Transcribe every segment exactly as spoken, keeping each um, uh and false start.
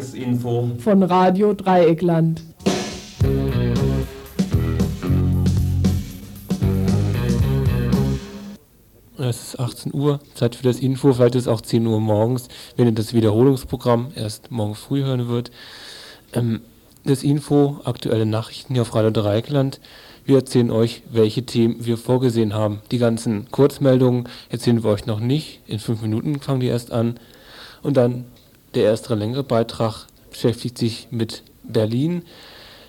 Tagesinfo von Radio Dreieckland. Es ist achtzehn Uhr, Zeit für das Info, vielleicht ist es auch zehn Uhr morgens, wenn ihr das Wiederholungsprogramm erst morgen früh hören wird. Das Info, aktuelle Nachrichten hier auf Radio Dreieckland. Wir erzählen euch, welche Themen wir vorgesehen haben. Die ganzen Kurzmeldungen erzählen wir euch noch nicht. In fünf Minuten fangen die erst an. Und dann der erste längere Beitrag beschäftigt sich mit Berlin,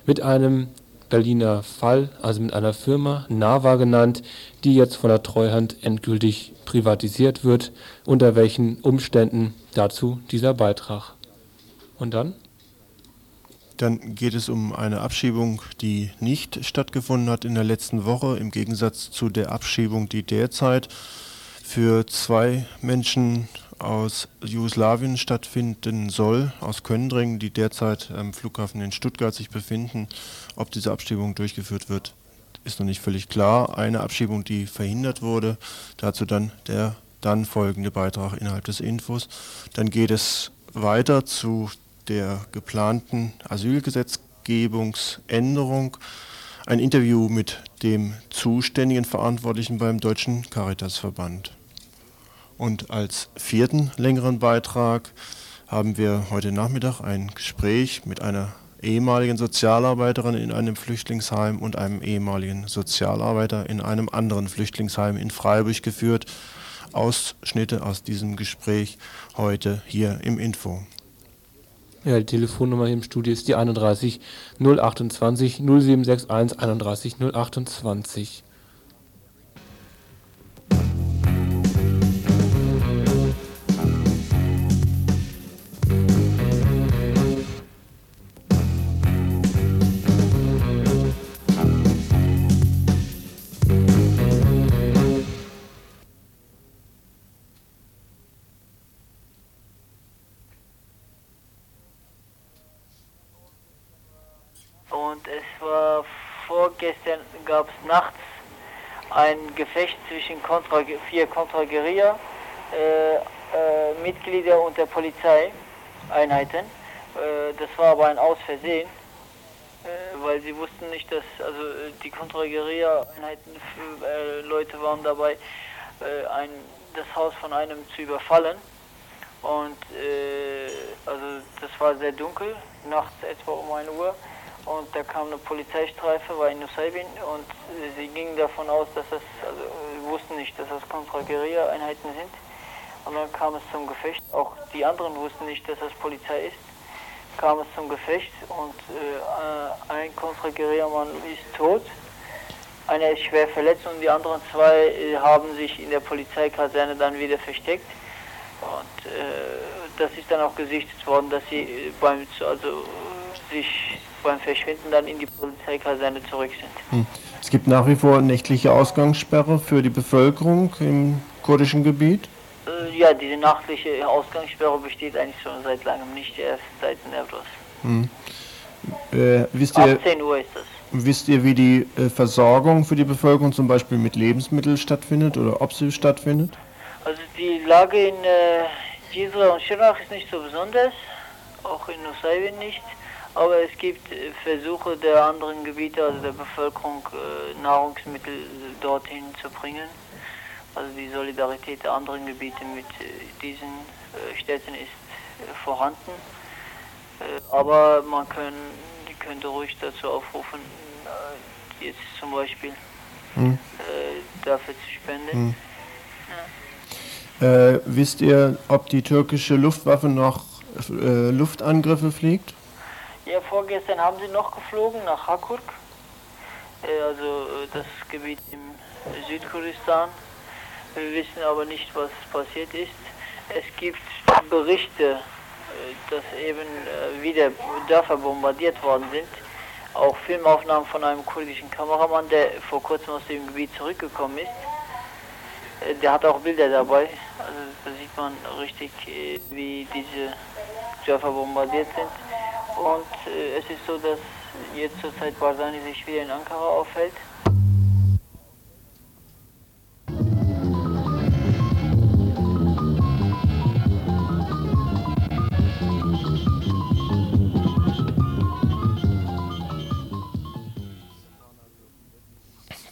mit einem Berliner Fall, also mit einer Firma, Narva genannt, die jetzt von der Treuhand endgültig privatisiert wird. Unter welchen Umständen? Dazu dieser Beitrag. Und dann? Dann geht es um eine Abschiebung, die nicht stattgefunden hat in der letzten Woche, im Gegensatz zu der Abschiebung, die derzeit für zwei Menschen aus Jugoslawien stattfinden soll, aus Könnendringen, die derzeit am Flughafen in Stuttgart sich befinden. Ob diese Abschiebung durchgeführt wird, ist noch nicht völlig klar. Eine Abschiebung, die verhindert wurde, dazu dann der dann folgende Beitrag innerhalb des Infos. Dann geht es weiter zu der geplanten Asylgesetzgebungsänderung, ein Interview mit dem zuständigen Verantwortlichen beim Deutschen Caritasverband. Und als vierten längeren Beitrag haben wir heute Nachmittag ein Gespräch mit einer ehemaligen Sozialarbeiterin in einem Flüchtlingsheim und einem ehemaligen Sozialarbeiter in einem anderen Flüchtlingsheim in Freiburg geführt. Ausschnitte aus diesem Gespräch heute hier im Info. Ja, die Telefonnummer hier im Studio ist die einunddreißig null achtundzwanzig null sieben sechs eins einunddreißig null achtundzwanzig. Gestern gab es nachts ein Gefecht zwischen Kontra, vier Kontra-Guerilla-Mitglieder äh, äh, und der Polizeieinheiten. Äh, das war aber ein Aus Versehen, äh, weil sie wussten nicht, dass also die Kontra-Guerilla-Einheiten äh, Leute waren dabei, äh, ein, das Haus von einem zu überfallen. Und äh, also das war sehr dunkel, nachts etwa um ein Uhr. Und da kam eine Polizeistreife, war in Nusaybin, und sie gingen davon aus, dass das, also sie wussten nicht, dass das Kontra-Guerilla-Einheiten sind. Und dann kam es zum Gefecht, auch die anderen wussten nicht, dass das Polizei ist. Kam es zum Gefecht und äh, ein Kontra-Guerilla-Mann ist tot, einer ist schwer verletzt und die anderen zwei äh, haben sich in der Polizeikaserne dann wieder versteckt. Und äh, das ist dann auch gesichtet worden, dass sie äh, beim, also sich beim Verschwinden dann in die Polizeikaserne zurück sind. Es gibt nach wie vor nächtliche Ausgangssperre für die Bevölkerung im kurdischen Gebiet? Ja, diese nachtliche Ausgangssperre besteht eigentlich schon seit langem, nicht erst seit Newroz. Hm. Äh, wisst ihr, ab zehn Uhr ist das. Wisst ihr, wie die Versorgung für die Bevölkerung zum Beispiel mit Lebensmitteln stattfindet oder ob sie stattfindet? Also die Lage in Jizra äh, und Schirach ist nicht so besonders, auch in Nusaybin nicht. Aber es gibt Versuche der anderen Gebiete, also der Bevölkerung, Nahrungsmittel dorthin zu bringen. Also die Solidarität der anderen Gebiete mit diesen Städten ist vorhanden. Aber man können, könnte ruhig dazu aufrufen, jetzt zum Beispiel hm. dafür zu spenden. Hm. Ja. Äh, wisst ihr, ob die türkische Luftwaffe noch äh, Luftangriffe fliegt? Ja, vorgestern haben sie noch geflogen nach Hakurk, also das Gebiet im Südkurdistan. Wir wissen aber nicht, was passiert ist. Es gibt Berichte, dass eben wieder Dörfer bombardiert worden sind. Auch Filmaufnahmen von einem kurdischen Kameramann, der vor kurzem aus dem Gebiet zurückgekommen ist. Der hat auch Bilder dabei. Also da sieht man richtig, wie diese Dörfer bombardiert sind. Und äh, es ist so, dass jetzt zurzeit Barzani sich wieder in Ankara aufhält.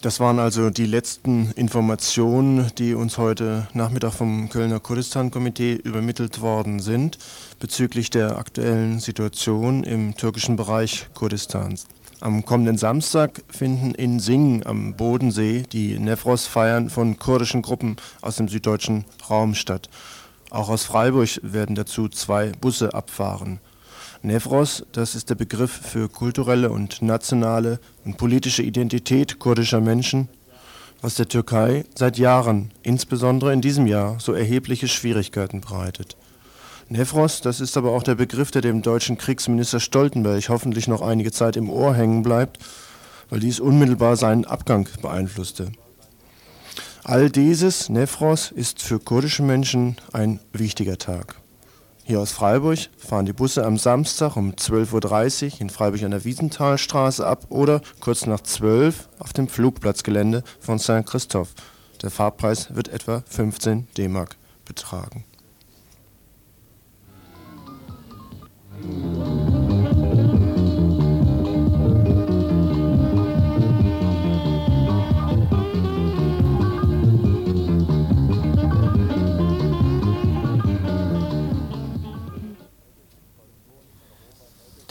Das waren also die letzten Informationen, die uns heute Nachmittag vom Kölner Kurdistan-Komitee übermittelt worden sind bezüglich der aktuellen Situation im türkischen Bereich Kurdistans. Am kommenden Samstag finden in Singen am Bodensee die Newroz-Feiern von kurdischen Gruppen aus dem süddeutschen Raum statt. Auch aus Freiburg werden dazu zwei Busse abfahren. Newroz, das ist der Begriff für kulturelle und nationale und politische Identität kurdischer Menschen, was der Türkei seit Jahren, insbesondere in diesem Jahr, so erhebliche Schwierigkeiten bereitet. Newroz, das ist aber auch der Begriff, der dem deutschen Kriegsminister Stoltenberg hoffentlich noch einige Zeit im Ohr hängen bleibt, weil dies unmittelbar seinen Abgang beeinflusste. All dieses, Newroz, ist für kurdische Menschen ein wichtiger Tag. Hier aus Freiburg fahren die Busse am Samstag um zwölf Uhr dreißig in Freiburg an der Wiesenthalstraße ab oder kurz nach zwölf auf dem Flugplatzgelände von Sankt Christoph. Der Fahrpreis wird etwa fünfzehn D-Mark betragen.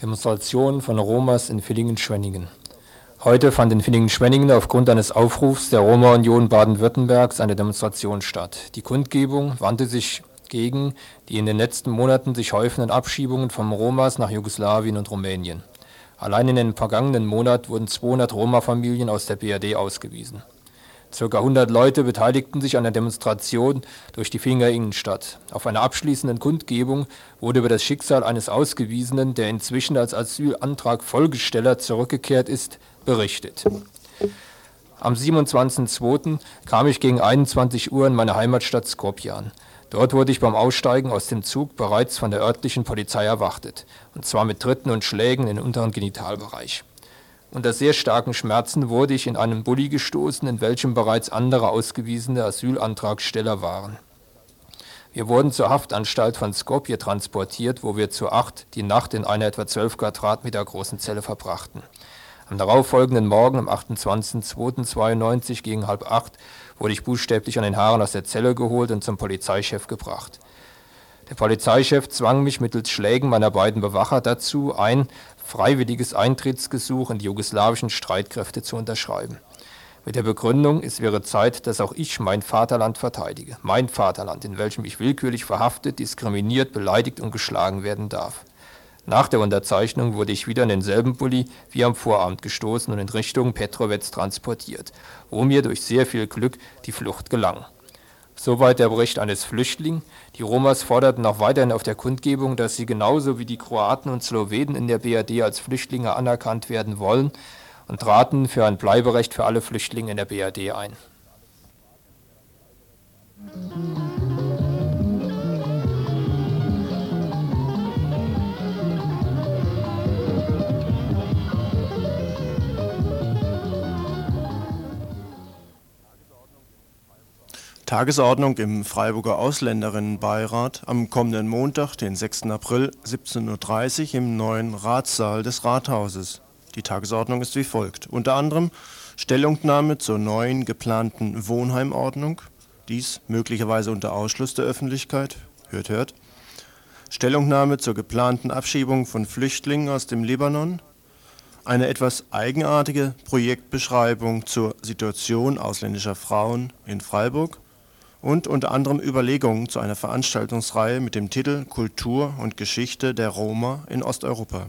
Demonstrationen von Romas in Villingen-Schwenningen. Heute fand in Villingen-Schwenningen aufgrund eines Aufrufs der Roma-Union Baden-Württembergs eine Demonstration statt. Die Kundgebung wandte sich gegen die in den letzten Monaten sich häufenden Abschiebungen von Romas nach Jugoslawien und Rumänien. Allein in den vergangenen Monat wurden zweihundert Roma-Familien aus der B R D ausgewiesen. Circa hundert Leute beteiligten sich an der Demonstration durch die Villinger Innenstadt. Auf einer abschließenden Kundgebung wurde über das Schicksal eines Ausgewiesenen, der inzwischen als Asylantrag-Folgesteller zurückgekehrt ist, berichtet. Am siebenundzwanzigsten zweiten kam ich gegen einundzwanzig Uhr in meine Heimatstadt Skopje an. Dort wurde ich beim Aussteigen aus dem Zug bereits von der örtlichen Polizei erwartet, und zwar mit Tritten und Schlägen in den unteren Genitalbereich. Unter sehr starken Schmerzen wurde ich in einen Bulli gestoßen, in welchem bereits andere ausgewiesene Asylantragsteller waren. Wir wurden zur Haftanstalt von Skopje transportiert, wo wir zu acht die Nacht in einer etwa zwölf Quadratmeter großen Zelle verbrachten. Am darauffolgenden Morgen, am achtundzwanzigsten zweiten zweiundneunzig gegen halb acht, wurde ich buchstäblich an den Haaren aus der Zelle geholt und zum Polizeichef gebracht. Der Polizeichef zwang mich mittels Schlägen meiner beiden Bewacher dazu, ein freiwilliges Eintrittsgesuch in die jugoslawischen Streitkräfte zu unterschreiben. Mit der Begründung, es wäre Zeit, dass auch ich mein Vaterland verteidige. Mein Vaterland, in welchem ich willkürlich verhaftet, diskriminiert, beleidigt und geschlagen werden darf. Nach der Unterzeichnung wurde ich wieder in denselben Bulli wie am Vorabend gestoßen und in Richtung Petrowetz transportiert, wo mir durch sehr viel Glück die Flucht gelang. Soweit der Bericht eines Flüchtlings. Die Romas forderten auch weiterhin auf der Kundgebung, dass sie genauso wie die Kroaten und Slowenen in der B R D als Flüchtlinge anerkannt werden wollen, und traten für ein Bleiberecht für alle Flüchtlinge in der B R D ein. Tagesordnung im Freiburger Ausländerinnenbeirat am kommenden Montag, den sechsten April, siebzehn Uhr dreißig im neuen Ratssaal des Rathauses. Die Tagesordnung ist wie folgt. Unter anderem Stellungnahme zur neuen geplanten Wohnheimordnung, dies möglicherweise unter Ausschluss der Öffentlichkeit, hört, hört. Stellungnahme zur geplanten Abschiebung von Flüchtlingen aus dem Libanon. Eine etwas eigenartige Projektbeschreibung zur Situation ausländischer Frauen in Freiburg. Und unter anderem Überlegungen zu einer Veranstaltungsreihe mit dem Titel Kultur und Geschichte der Roma in Osteuropa.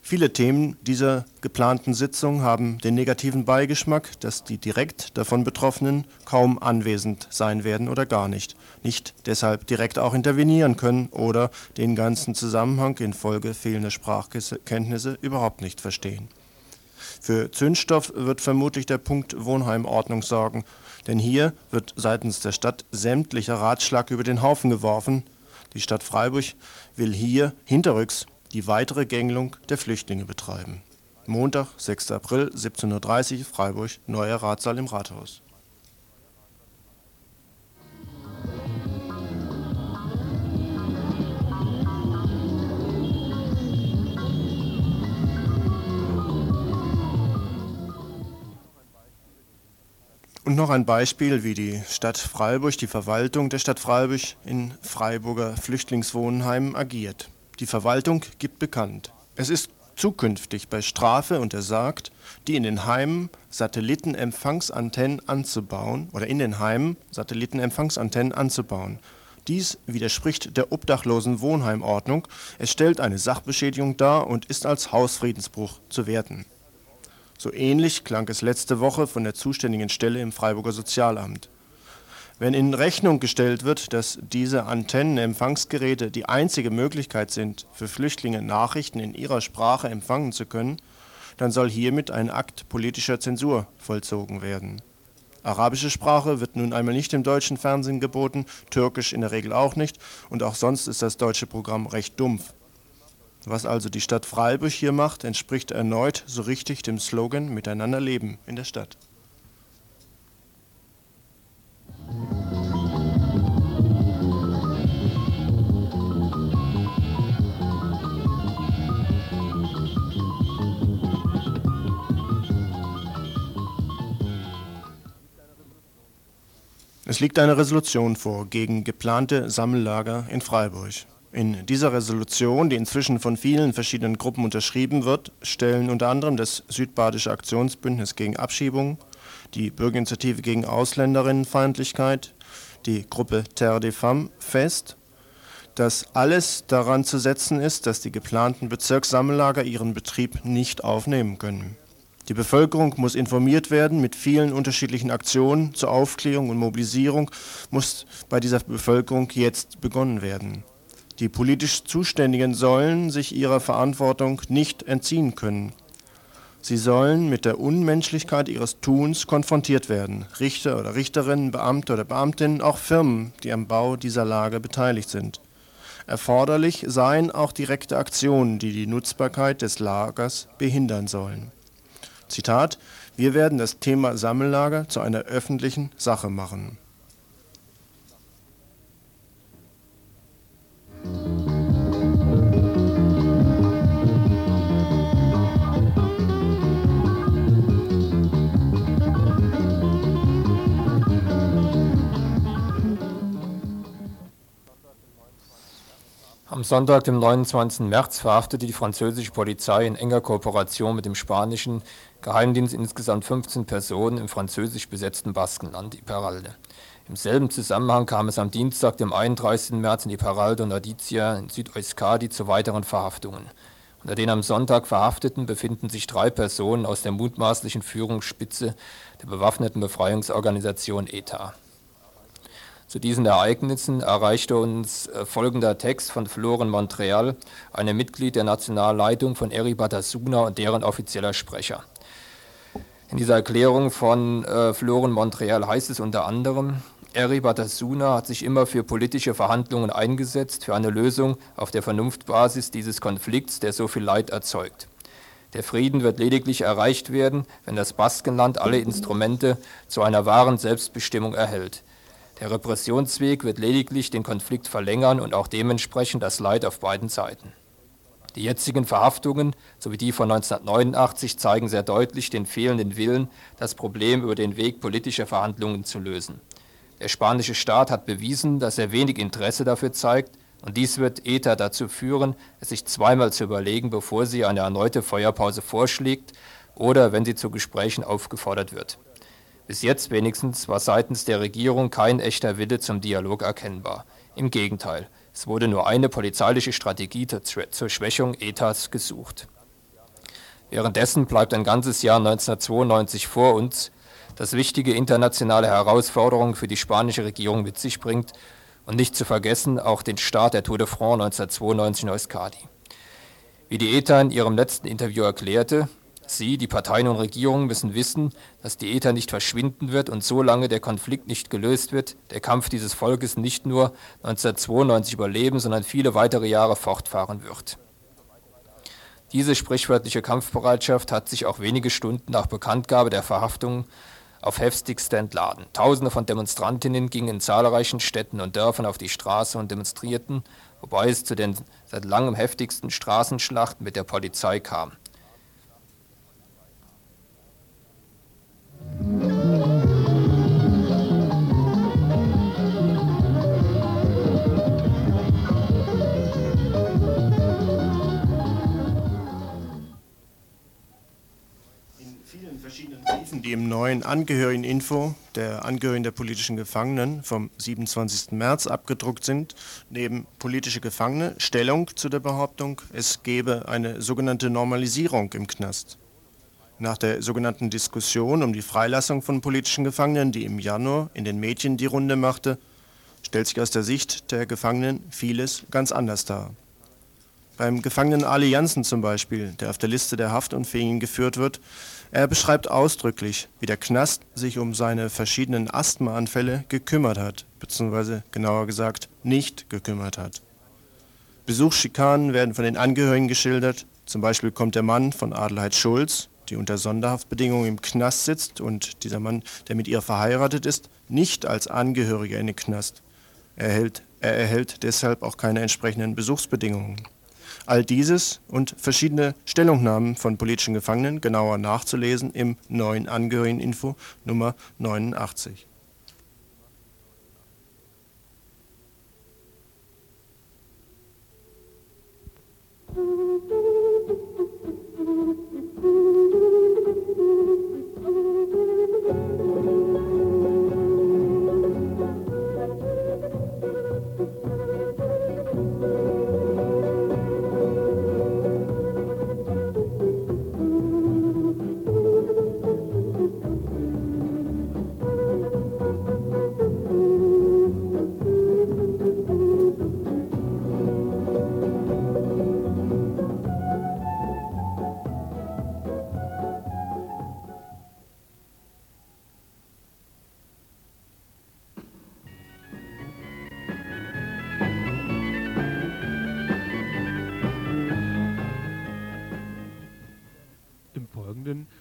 Viele Themen dieser geplanten Sitzung haben den negativen Beigeschmack, dass die direkt davon Betroffenen kaum anwesend sein werden oder gar nicht, nicht deshalb direkt auch intervenieren können oder den ganzen Zusammenhang infolge fehlender Sprachkenntnisse überhaupt nicht verstehen. Für Zündstoff wird vermutlich der Punkt Wohnheimordnung sorgen, denn hier wird seitens der Stadt sämtlicher Ratschlag über den Haufen geworfen. Die Stadt Freiburg will hier hinterrücks die weitere Gängelung der Flüchtlinge betreiben. Montag, sechsten April, siebzehn Uhr dreißig, Freiburg, neuer Ratssaal im Rathaus. Und noch ein Beispiel, wie die Stadt Freiburg, die Verwaltung der Stadt Freiburg in Freiburger Flüchtlingswohnheimen agiert. Die Verwaltung gibt bekannt. Es ist zukünftig bei Strafe untersagt, die in den Heimen Satellitenempfangsantennen anzubauen oder in den Heimen Satellitenempfangsantennen anzubauen. Dies widerspricht der obdachlosen Wohnheimordnung. Es stellt eine Sachbeschädigung dar und ist als Hausfriedensbruch zu werten. So ähnlich klang es letzte Woche von der zuständigen Stelle im Freiburger Sozialamt. Wenn in Rechnung gestellt wird, dass diese Antennenempfangsgeräte die einzige Möglichkeit sind, für Flüchtlinge Nachrichten in ihrer Sprache empfangen zu können, dann soll hiermit ein Akt politischer Zensur vollzogen werden. Arabische Sprache wird nun einmal nicht im deutschen Fernsehen geboten, Türkisch in der Regel auch nicht und auch sonst ist das deutsche Programm recht dumpf. Was also die Stadt Freiburg hier macht, entspricht erneut so richtig dem Slogan Miteinander leben in der Stadt. Es liegt eine Resolution vor gegen geplante Sammellager in Freiburg. In dieser Resolution, die inzwischen von vielen verschiedenen Gruppen unterschrieben wird, stellen unter anderem das Südbadische Aktionsbündnis gegen Abschiebung, die Bürgerinitiative gegen Ausländerinnenfeindlichkeit, die Gruppe Terre des Femmes fest, dass alles daran zu setzen ist, dass die geplanten Bezirkssammellager ihren Betrieb nicht aufnehmen können. Die Bevölkerung muss informiert werden mit vielen unterschiedlichen Aktionen zur Aufklärung und Mobilisierung, muss bei dieser Bevölkerung jetzt begonnen werden. Die politisch Zuständigen sollen sich ihrer Verantwortung nicht entziehen können. Sie sollen mit der Unmenschlichkeit ihres Tuns konfrontiert werden. Richter oder Richterinnen, Beamte oder Beamtinnen, auch Firmen, die am Bau dieser Lager beteiligt sind. Erforderlich seien auch direkte Aktionen, die die Nutzbarkeit des Lagers behindern sollen. Zitat: Wir werden das Thema Sammellager zu einer öffentlichen Sache machen. Am Sonntag, dem neunundzwanzigsten März, verhaftete die französische Polizei in enger Kooperation mit dem spanischen Geheimdienst insgesamt fünfzehn Personen im französisch besetzten Baskenland Iparralde. Im selben Zusammenhang kam es am Dienstag, dem einunddreißigsten März, in Iparralde und Adizia in Südeuskadi zu weiteren Verhaftungen. Unter den am Sonntag Verhafteten befinden sich drei Personen aus der mutmaßlichen Führungsspitze der bewaffneten Befreiungsorganisation E T A. Zu diesen Ereignissen erreichte uns folgender Text von Floren Montreal, einem Mitglied der Nationalleitung von Herri Batasuna und deren offizieller Sprecher. In dieser Erklärung von äh, Floren Montreal heißt es unter anderem: Herri Batasuna hat sich immer für politische Verhandlungen eingesetzt, für eine Lösung auf der Vernunftbasis dieses Konflikts, der so viel Leid erzeugt. Der Frieden wird lediglich erreicht werden, wenn das Baskenland alle Instrumente zu einer wahren Selbstbestimmung erhält. Der Repressionsweg wird lediglich den Konflikt verlängern und auch dementsprechend das Leid auf beiden Seiten. Die jetzigen Verhaftungen sowie die von neunzehnhundertneunundachtzig zeigen sehr deutlich den fehlenden Willen, das Problem über den Weg politischer Verhandlungen zu lösen. Der spanische Staat hat bewiesen, dass er wenig Interesse dafür zeigt, und dies wird E T A dazu führen, es sich zweimal zu überlegen, bevor sie eine erneute Feuerpause vorschlägt oder wenn sie zu Gesprächen aufgefordert wird. Bis jetzt wenigstens war seitens der Regierung kein echter Wille zum Dialog erkennbar. Im Gegenteil, es wurde nur eine polizeiliche Strategie zur Schwächung E T As gesucht. Währenddessen bleibt ein ganzes Jahr neunzehnhundertzweiundneunzig vor uns, das wichtige internationale Herausforderungen für die spanische Regierung mit sich bringt und nicht zu vergessen auch den Start der Tour de France neunzehnhundertzweiundneunzig in Euskadi. Wie die E T A in ihrem letzten Interview erklärte: Sie, die Parteien und Regierungen, müssen wissen, dass die E T A nicht verschwinden wird und solange der Konflikt nicht gelöst wird, der Kampf dieses Volkes nicht nur neunzehnhundertzweiundneunzig überleben, sondern viele weitere Jahre fortfahren wird. Diese sprichwörtliche Kampfbereitschaft hat sich auch wenige Stunden nach Bekanntgabe der Verhaftungen auf heftigste entladen. Tausende von Demonstrantinnen gingen in zahlreichen Städten und Dörfern auf die Straße und demonstrierten, wobei es zu den seit langem heftigsten Straßenschlachten mit der Polizei kam. Thank you. die im neuen Angehörigeninfo der Angehörigen der politischen Gefangenen vom siebenundzwanzigsten März abgedruckt sind, neben politische Gefangene Stellung zu der Behauptung, es gebe eine sogenannte Normalisierung im Knast. Nach der sogenannten Diskussion um die Freilassung von politischen Gefangenen, die im Januar in den Medien die Runde machte, stellt sich aus der Sicht der Gefangenen vieles ganz anders dar. Beim Gefangenen Ali Jansen zum Beispiel, der auf der Liste der Haftunfähigen geführt wird, er beschreibt ausdrücklich, wie der Knast sich um seine verschiedenen Asthmaanfälle gekümmert hat, beziehungsweise genauer gesagt nicht gekümmert hat. Besuchschikanen werden von den Angehörigen geschildert, zum Beispiel kommt der Mann von Adelheid Schulz, die unter Sonderhaftbedingungen im Knast sitzt und dieser Mann, der mit ihr verheiratet ist, nicht als Angehöriger in den Knast. Er erhält, er erhält deshalb auch keine entsprechenden Besuchsbedingungen. All dieses und verschiedene Stellungnahmen von politischen Gefangenen genauer nachzulesen im neuen Angehörigeninfo Nummer neunundachtzig.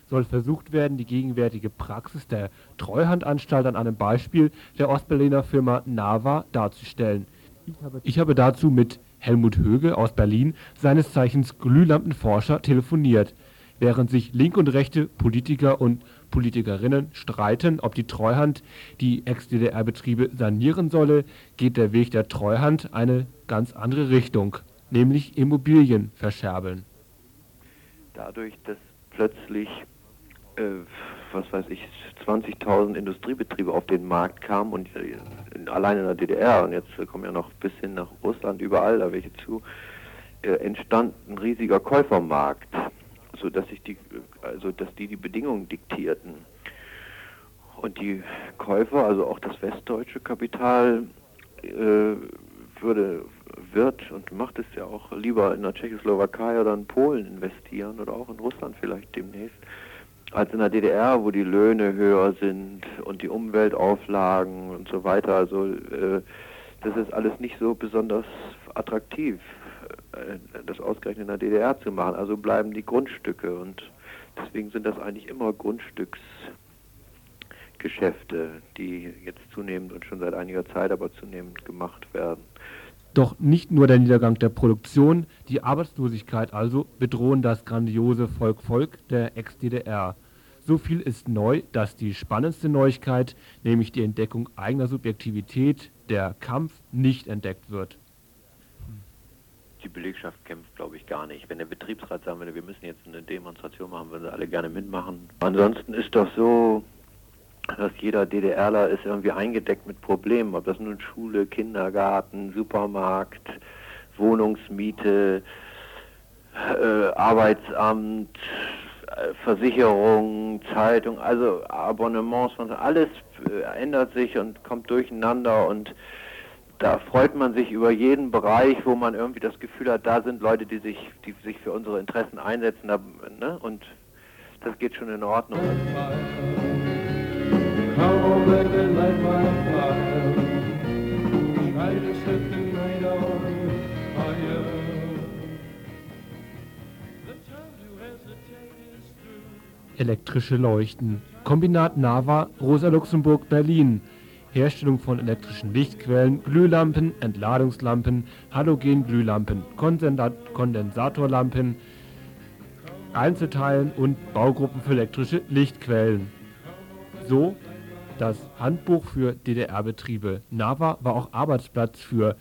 Soll versucht werden, die gegenwärtige Praxis der Treuhandanstalt an einem Beispiel der Ostberliner Firma Narva darzustellen. Ich habe dazu mit Helmut Höge aus Berlin, seines Zeichens Glühlampenforscher, telefoniert. Während sich Link und Rechte, Politiker und Politikerinnen streiten, ob die Treuhand die Ex-D D R-Betriebe sanieren solle, geht der Weg der Treuhand eine ganz andere Richtung, nämlich Immobilien verscherbeln. Dadurch, dass plötzlich was weiß ich, zwanzigtausend Industriebetriebe auf den Markt kamen und allein in der D D R und jetzt kommen ja noch bis hin nach Russland, überall da welche zu, äh, entstand ein riesiger Käufermarkt, sodass sich die, also dass die die Bedingungen diktierten. Und die Käufer, also auch das westdeutsche Kapital, äh, würde, wird und macht es ja auch lieber in der Tschechoslowakei oder in Polen investieren oder auch in Russland vielleicht demnächst, als in der D D R, wo die Löhne höher sind und die Umweltauflagen und so weiter. Also äh, das ist alles nicht so besonders attraktiv, äh, das ausgerechnet in der D D R zu machen. Also bleiben die Grundstücke und deswegen sind das eigentlich immer Grundstücksgeschäfte, die jetzt zunehmend und schon seit einiger Zeit aber zunehmend gemacht werden. Doch nicht nur der Niedergang der Produktion, die Arbeitslosigkeit also bedrohen das grandiose Volk-Volk der Ex-D D R. So viel ist neu, dass die spannendste Neuigkeit, nämlich die Entdeckung eigener Subjektivität, der Kampf, nicht entdeckt wird. Die Belegschaft kämpft, glaube ich, gar nicht. Wenn der Betriebsrat sagen würde, wir müssen jetzt eine Demonstration machen, würden sie alle gerne mitmachen. Ansonsten ist doch so, dass jeder DDRler ist irgendwie eingedeckt mit Problemen, ob das nun Schule, Kindergarten, Supermarkt, Wohnungsmiete, äh, Arbeitsamt, äh, Versicherung, Zeitung, also Abonnements, alles äh, ändert sich und kommt durcheinander und da freut man sich über jeden Bereich, wo man irgendwie das Gefühl hat, da sind Leute, die sich, die sich für unsere Interessen einsetzen, da, ne? Und das geht schon in Ordnung. Elektrische Leuchten. Kombinat Narva, Rosa Luxemburg, Berlin. Herstellung von elektrischen Lichtquellen, Glühlampen, Entladungslampen, Halogenglühlampen, Kondensatorlampen, Einzelteilen und Baugruppen für elektrische Lichtquellen. So das Handbuch für D D R-Betriebe. Narva war auch Arbeitsplatz für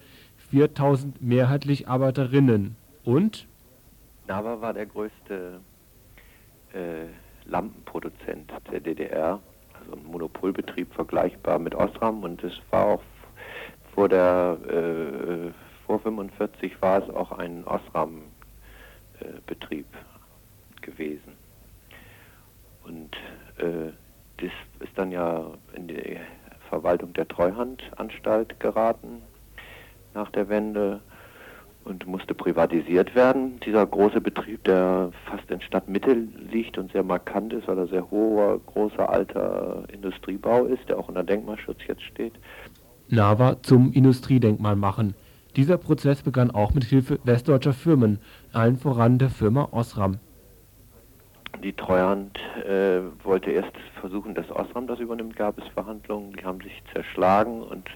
viertausend mehrheitlich Arbeiterinnen. Und? Narva war der größte äh, Lampenproduzent der D D R, also ein Monopolbetrieb vergleichbar mit Osram, und es war auch vor der äh, vor fünfundvierzig war es auch ein Osram-Betrieb äh, gewesen. Und äh, das ist dann ja in die Verwaltung der Treuhandanstalt geraten nach der Wende und musste privatisiert werden. Dieser große Betrieb, der fast in Stadtmitte liegt und sehr markant ist, weil er sehr hoher, großer, alter Industriebau ist, der auch unter Denkmalschutz jetzt steht. Narva zum Industriedenkmal machen. Dieser Prozess begann auch mit Hilfe westdeutscher Firmen, allen voran der Firma Osram. Die Treuhand äh, wollte erst versuchen, dass Osram das übernimmt, gab es Verhandlungen, die haben sich zerschlagen und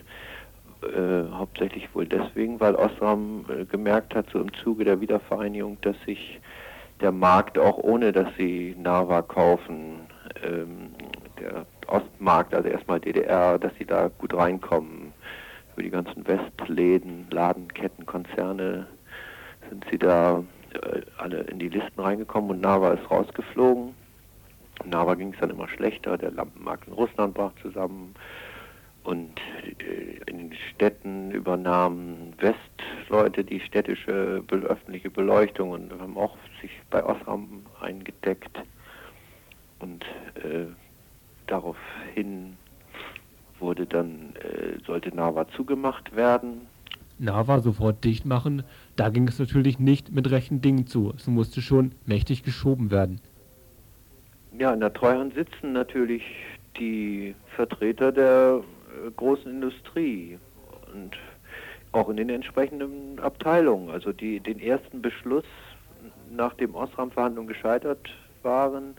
äh, hauptsächlich wohl deswegen, weil Osram äh, gemerkt hat, so im Zuge der Wiedervereinigung, dass sich der Markt auch ohne, dass sie Narva kaufen, ähm, der Ostmarkt, also erstmal D D R, dass sie da gut reinkommen. Über die ganzen Westläden, Ladenketten, Konzerne sind sie da alle in die Listen reingekommen und Narva ist rausgeflogen. Narva ging es dann immer schlechter, der Lampenmarkt in Russland brach zusammen und in den Städten übernahmen Westleute die städtische öffentliche Beleuchtung und haben auch sich bei Osram eingedeckt und äh, daraufhin wurde dann, äh, sollte Narva zugemacht werden. Narva sofort dicht machen, da ging es natürlich nicht mit rechten Dingen zu. Es musste schon mächtig geschoben werden. Ja, in der Treuhand sitzen natürlich die Vertreter der äh, großen Industrie und auch in den entsprechenden Abteilungen. Also die den ersten Beschluss, nachdem Osram-Verhandlungen gescheitert waren,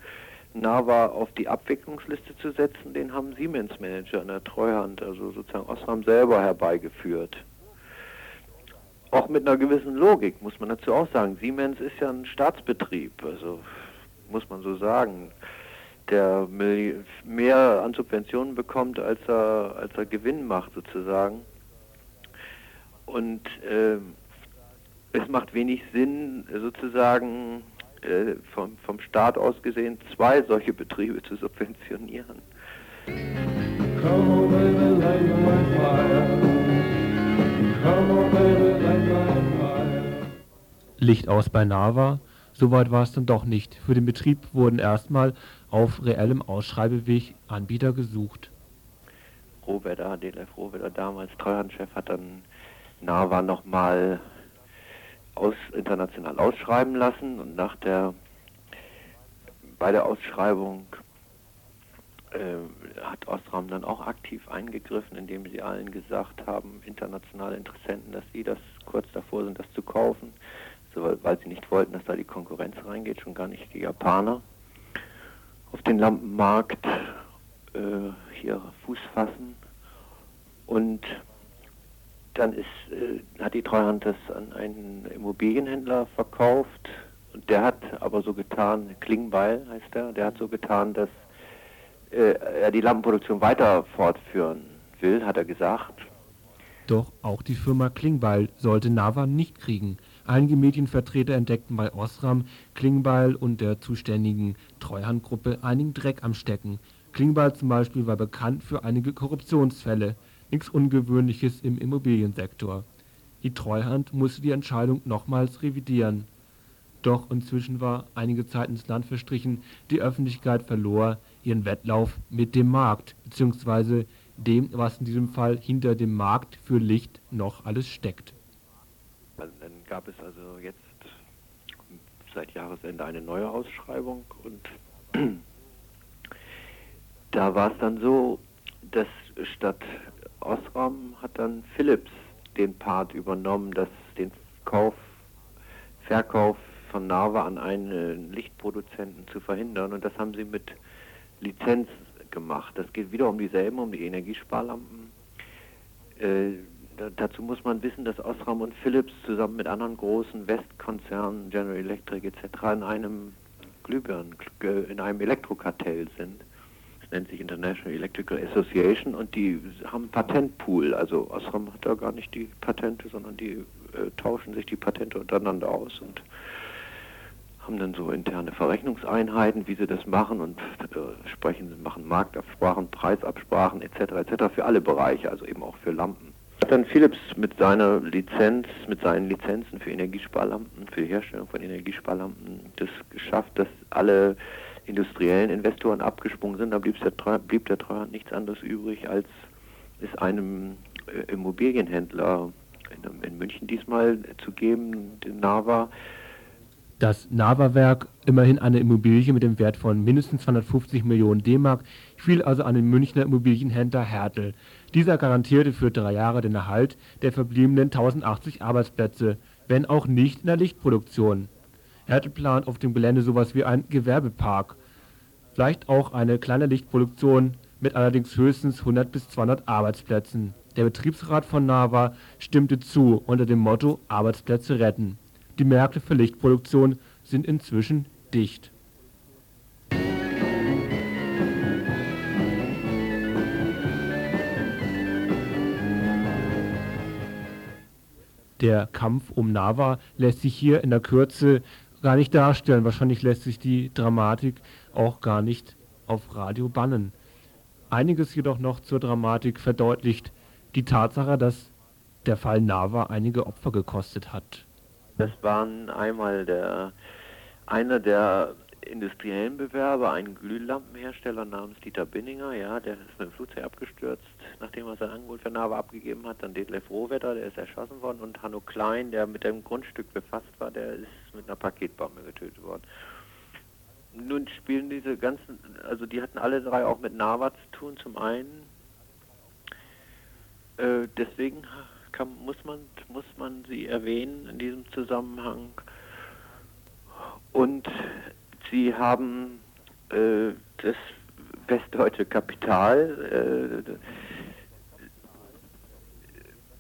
Narva auf die Abwicklungsliste zu setzen, den haben Siemens-Manager in der Treuhand, also sozusagen Osram selber herbeigeführt. Auch mit einer gewissen Logik, muss man dazu auch sagen. Siemens ist ja ein Staatsbetrieb, also muss man so sagen, der mehr an Subventionen bekommt, als er, als er Gewinn macht sozusagen. Und äh, es macht wenig Sinn, sozusagen äh, vom, vom Staat aus gesehen, zwei solche Betriebe zu subventionieren. Come on, baby, light my fire. Come on, baby. Licht aus bei Narva, soweit war es dann doch nicht. Für den Betrieb wurden erstmal auf reellem Ausschreibeweg Anbieter gesucht. Rohwedder, D L F Rohwedder, damals Treuhandchef, hat dann Narva nochmal aus, international ausschreiben lassen und nach der, bei der Ausschreibung äh, hat Osram dann auch aktiv eingegriffen, indem sie allen gesagt haben, internationale Interessenten, dass sie das kurz davor sind, das zu kaufen. So, weil sie nicht wollten, dass da die Konkurrenz reingeht, schon gar nicht die Japaner auf den Lampenmarkt äh, hier Fuß fassen. Und dann ist, äh, hat die Treuhand das an einen Immobilienhändler verkauft und der hat aber so getan, Klingbeil heißt der, der hat so getan, dass äh, er die Lampenproduktion weiter fortführen will, hat er gesagt. Doch auch die Firma Klingbeil sollte Narva nicht kriegen. Einige Medienvertreter entdeckten bei Osram, Klingbeil und der zuständigen Treuhandgruppe einigen Dreck am Stecken. Klingbeil zum Beispiel war bekannt für einige Korruptionsfälle, nichts Ungewöhnliches im Immobiliensektor. Die Treuhand musste die Entscheidung nochmals revidieren. Doch inzwischen war einige Zeit ins Land verstrichen, die Öffentlichkeit verlor ihren Wettlauf mit dem Markt, beziehungsweise dem, was in diesem Fall hinter dem Markt für Licht noch alles steckt. Dann gab es also jetzt seit Jahresende eine neue Ausschreibung und da war es dann so, dass statt Osram hat dann Philips den Part übernommen, dass den Kauf, Verkauf von Narva an einen Lichtproduzenten zu verhindern und das haben sie mit Lizenz gemacht. Das geht wieder um dieselben, um die Energiesparlampen. Äh, Dazu muss man wissen, dass Osram und Philips zusammen mit anderen großen Westkonzernen, General Electric et cetera, in einem Glühbirnen, in einem Elektrokartell sind. Das nennt sich International Electrical Association und die haben einen Patentpool. Also Osram hat da gar nicht die Patente, sondern die äh, tauschen sich die Patente untereinander aus und haben dann so interne Verrechnungseinheiten, wie sie das machen und äh, sprechen, machen Marktabsprachen, Preisabsprachen et cetera et cetera für alle Bereiche, also eben auch für Lampen. Dann Philips mit seiner Lizenz, mit seinen Lizenzen für Energiesparlampen, für die Herstellung von Energiesparlampen, das geschafft, dass alle industriellen Investoren abgesprungen sind. Da blieb der, blieb der Treuhand nichts anderes übrig, als es einem äh, Immobilienhändler in, in München diesmal zu geben, den Narva. Das Narva-Werk, immerhin eine Immobilie mit dem Wert von mindestens zweihundertfünfzig Millionen D-Mark, fiel also an den Münchner Immobilienhändler Hertel. Dieser garantierte für drei Jahre den Erhalt der verbliebenen tausendachtzig Arbeitsplätze, wenn auch nicht in der Lichtproduktion. Hertel plant auf dem Gelände sowas wie einen Gewerbepark, vielleicht auch eine kleine Lichtproduktion mit allerdings höchstens hundert bis zweihundert Arbeitsplätzen. Der Betriebsrat von Narva stimmte zu unter dem Motto Arbeitsplätze retten. Die Märkte für Lichtproduktion sind inzwischen dicht. Der Kampf um Narva lässt sich hier in der Kürze gar nicht darstellen. Wahrscheinlich lässt sich die Dramatik auch gar nicht auf Radio bannen. Einiges jedoch noch zur Dramatik verdeutlicht die Tatsache, dass der Fall Narva einige Opfer gekostet hat. Das waren einmal der, einer der industriellen Bewerber, ein Glühlampenhersteller namens Dieter Binninger, ja, der ist mit dem Flugzeug abgestürzt, nachdem er sein Angebot für Narva abgegeben hat. Dann Detlef Rohwetter, der ist erschossen worden, und Hanno Klein, der mit dem Grundstück befasst war, der ist mit einer Paketbombe getötet worden. Nun spielen diese ganzen, also die hatten alle drei auch mit Narva zu tun, zum einen. Äh, deswegen kann, muss man, muss man sie erwähnen in diesem Zusammenhang. Und sie haben äh, das westdeutsche Kapital äh,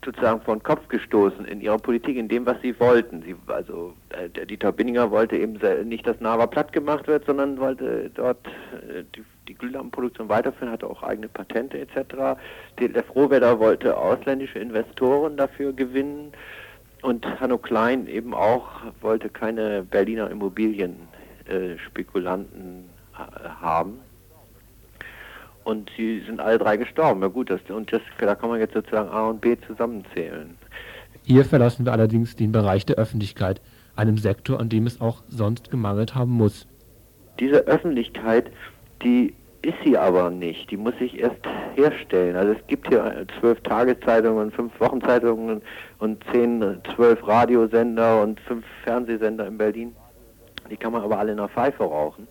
sozusagen vor den Kopf gestoßen in ihrer Politik, in dem, was sie wollten. Sie, also äh, der Dieter Binninger wollte eben nicht, dass Narva platt gemacht wird, sondern wollte dort äh, die, die Glühlampenproduktion weiterführen, hatte auch eigene Patente et cetera. Der Frohwetter wollte ausländische Investoren dafür gewinnen, und Hanno Klein eben auch wollte keine Berliner Immobilien Spekulanten haben, und sie sind alle drei gestorben. Ja gut, das, und das, da kann man jetzt sozusagen A und B zusammenzählen. Hier verlassen wir allerdings den Bereich der Öffentlichkeit, einem Sektor, an dem es auch sonst gemangelt haben muss. Diese Öffentlichkeit, die ist sie aber nicht, die muss sich erst herstellen. Also es gibt hier zwölf Tageszeitungen, fünf Wochenzeitungen und zehn, zwölf Radiosender und fünf Fernsehsender in Berlin. Die kann man aber alle in einer Pfeife rauchen.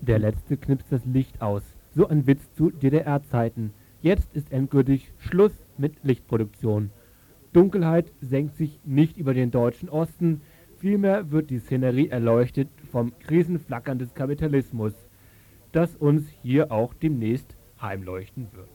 Der letzte knipst das Licht aus. So ein Witz zu D D R-Zeiten. Jetzt ist endgültig Schluss mit Lichtproduktion. Dunkelheit senkt sich nicht über den deutschen Osten, vielmehr wird die Szenerie erleuchtet vom Krisenflackern des Kapitalismus, das uns hier auch demnächst heimleuchten wird.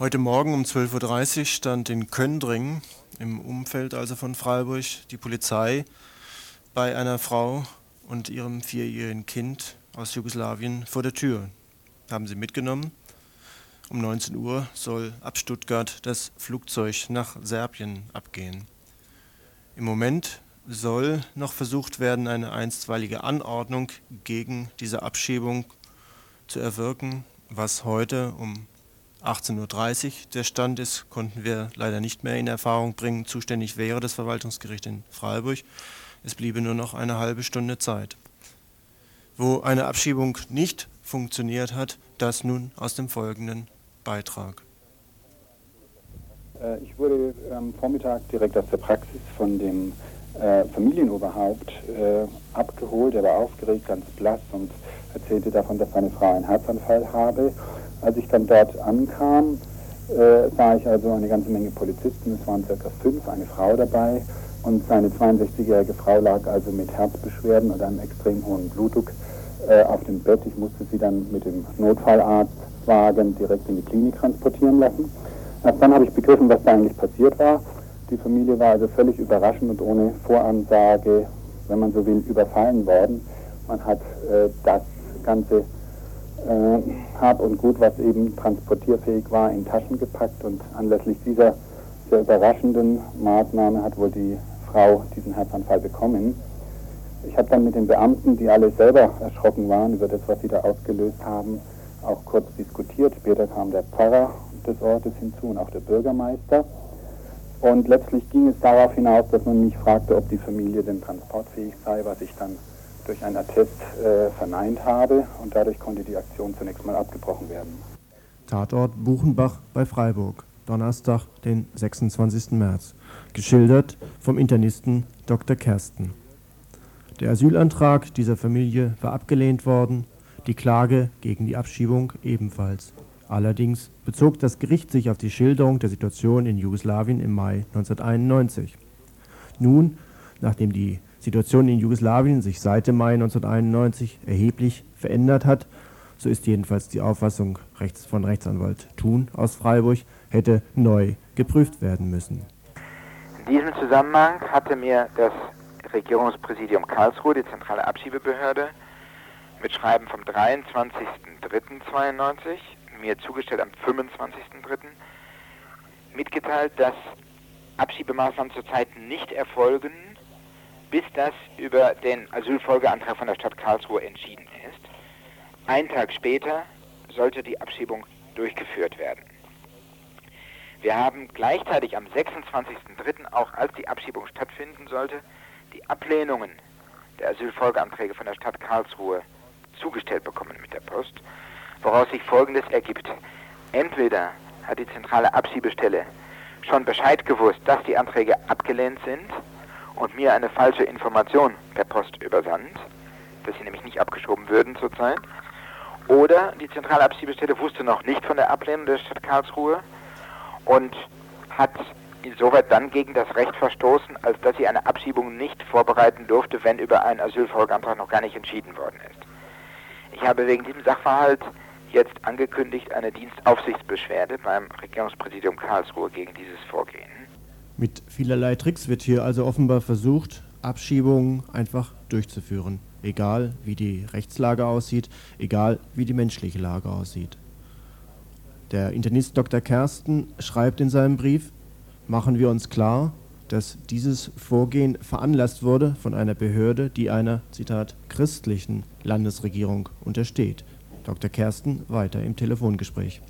Heute Morgen um zwölf Uhr dreißig stand in Köndring, im Umfeld also von Freiburg, die Polizei bei einer Frau und ihrem vierjährigen Kind aus Jugoslawien vor der Tür. Haben sie mitgenommen. Um neunzehn Uhr soll ab Stuttgart das Flugzeug nach Serbien abgehen. Im Moment soll noch versucht werden, eine einstweilige Anordnung gegen diese Abschiebung zu erwirken, was heute um achtzehn Uhr dreißig der Stand ist, konnten wir leider nicht mehr in Erfahrung bringen. Zuständig wäre das Verwaltungsgericht in Freiburg. Es bliebe nur noch eine halbe Stunde Zeit. Wo eine Abschiebung nicht funktioniert hat, das nun aus dem folgenden Beitrag. Ich wurde am Vormittag direkt aus der Praxis von dem äh, Familienoberhaupt äh, abgeholt. Er war aufgeregt, ganz blass und erzählte davon, dass seine Frau einen Herzanfall habe. Als ich dann dort ankam, äh, sah ich also eine ganze Menge Polizisten. Es waren circa fünf, eine Frau dabei. Und seine zweiundsechzigjährige Frau lag also mit Herzbeschwerden und einem extrem hohen Blutdruck äh, auf dem Bett. Ich musste sie dann mit dem Notfallarztwagen direkt in die Klinik transportieren lassen. Erst dann habe ich begriffen, was da eigentlich passiert war. Die Familie war also völlig überraschend und ohne Voransage, wenn man so will, überfallen worden. Man hat äh, das ganze äh, Hab und Gut, was eben transportierfähig war, in Taschen gepackt. Und anlässlich dieser sehr überraschenden Maßnahme hat wohl die Frau diesen Herzanfall bekommen. Ich habe dann mit den Beamten, die alle selber erschrocken waren über das, was sie da ausgelöst haben, auch kurz diskutiert. Später kam der Pfarrer des Ortes hinzu und auch der Bürgermeister. Und letztlich ging es darauf hinaus, dass man mich fragte, ob die Familie denn transportfähig sei, was ich dann durch einen Attest äh, verneint habe. Und dadurch konnte die Aktion zunächst mal abgebrochen werden. Tatort Buchenbach bei Freiburg, Donnerstag, den sechsundzwanzigsten März. Geschildert vom Internisten Doktor Kersten. Der Asylantrag dieser Familie war abgelehnt worden, die Klage gegen die Abschiebung ebenfalls. Allerdings bezog das Gericht sich auf die Schilderung der Situation in Jugoslawien im Mai neunzehnhunderteinundneunzig. Nun, nachdem die Situation in Jugoslawien sich seit dem Mai neunzehnhunderteinundneunzig erheblich verändert hat, so ist jedenfalls die Auffassung von Rechtsanwalt Thun aus Freiburg, hätte neu geprüft werden müssen. In diesem Zusammenhang hatte mir das Regierungspräsidium Karlsruhe, die zentrale Abschiebebehörde, mit Schreiben vom dreiundzwanzigsten dritten zweiundneunzig, mir zugestellt am fünfundzwanzigsten dritten mitgeteilt, dass Abschiebemaßnahmen zurzeit nicht erfolgen, bis das über den Asylfolgeantrag von der Stadt Karlsruhe entschieden ist. Einen Tag später sollte die Abschiebung durchgeführt werden. Wir haben gleichzeitig am sechsundzwanzigsten dritten, auch als die Abschiebung stattfinden sollte, die Ablehnungen der Asylfolgeanträge von der Stadt Karlsruhe zugestellt bekommen mit der Post, woraus sich Folgendes ergibt. Entweder hat die zentrale Abschiebestelle schon Bescheid gewusst, dass die Anträge abgelehnt sind und mir eine falsche Information per Post übersandt, dass sie nämlich nicht abgeschoben würden zurzeit, oder die zentrale Abschiebestelle wusste noch nicht von der Ablehnung der Stadt Karlsruhe und hat insoweit dann gegen das Recht verstoßen, als dass sie eine Abschiebung nicht vorbereiten durfte, wenn über einen Asylfolgeantrag noch gar nicht entschieden worden ist. Ich habe wegen diesem Sachverhalt jetzt angekündigt eine Dienstaufsichtsbeschwerde beim Regierungspräsidium Karlsruhe gegen dieses Vorgehen. Mit vielerlei Tricks wird hier also offenbar versucht, Abschiebungen einfach durchzuführen. Egal wie die Rechtslage aussieht, egal wie die menschliche Lage aussieht. Der Internist Doktor Kersten schreibt in seinem Brief, machen wir uns klar, dass dieses Vorgehen veranlasst wurde von einer Behörde, die einer, Zitat, christlichen Landesregierung untersteht. Doktor Kersten weiter im Telefongespräch.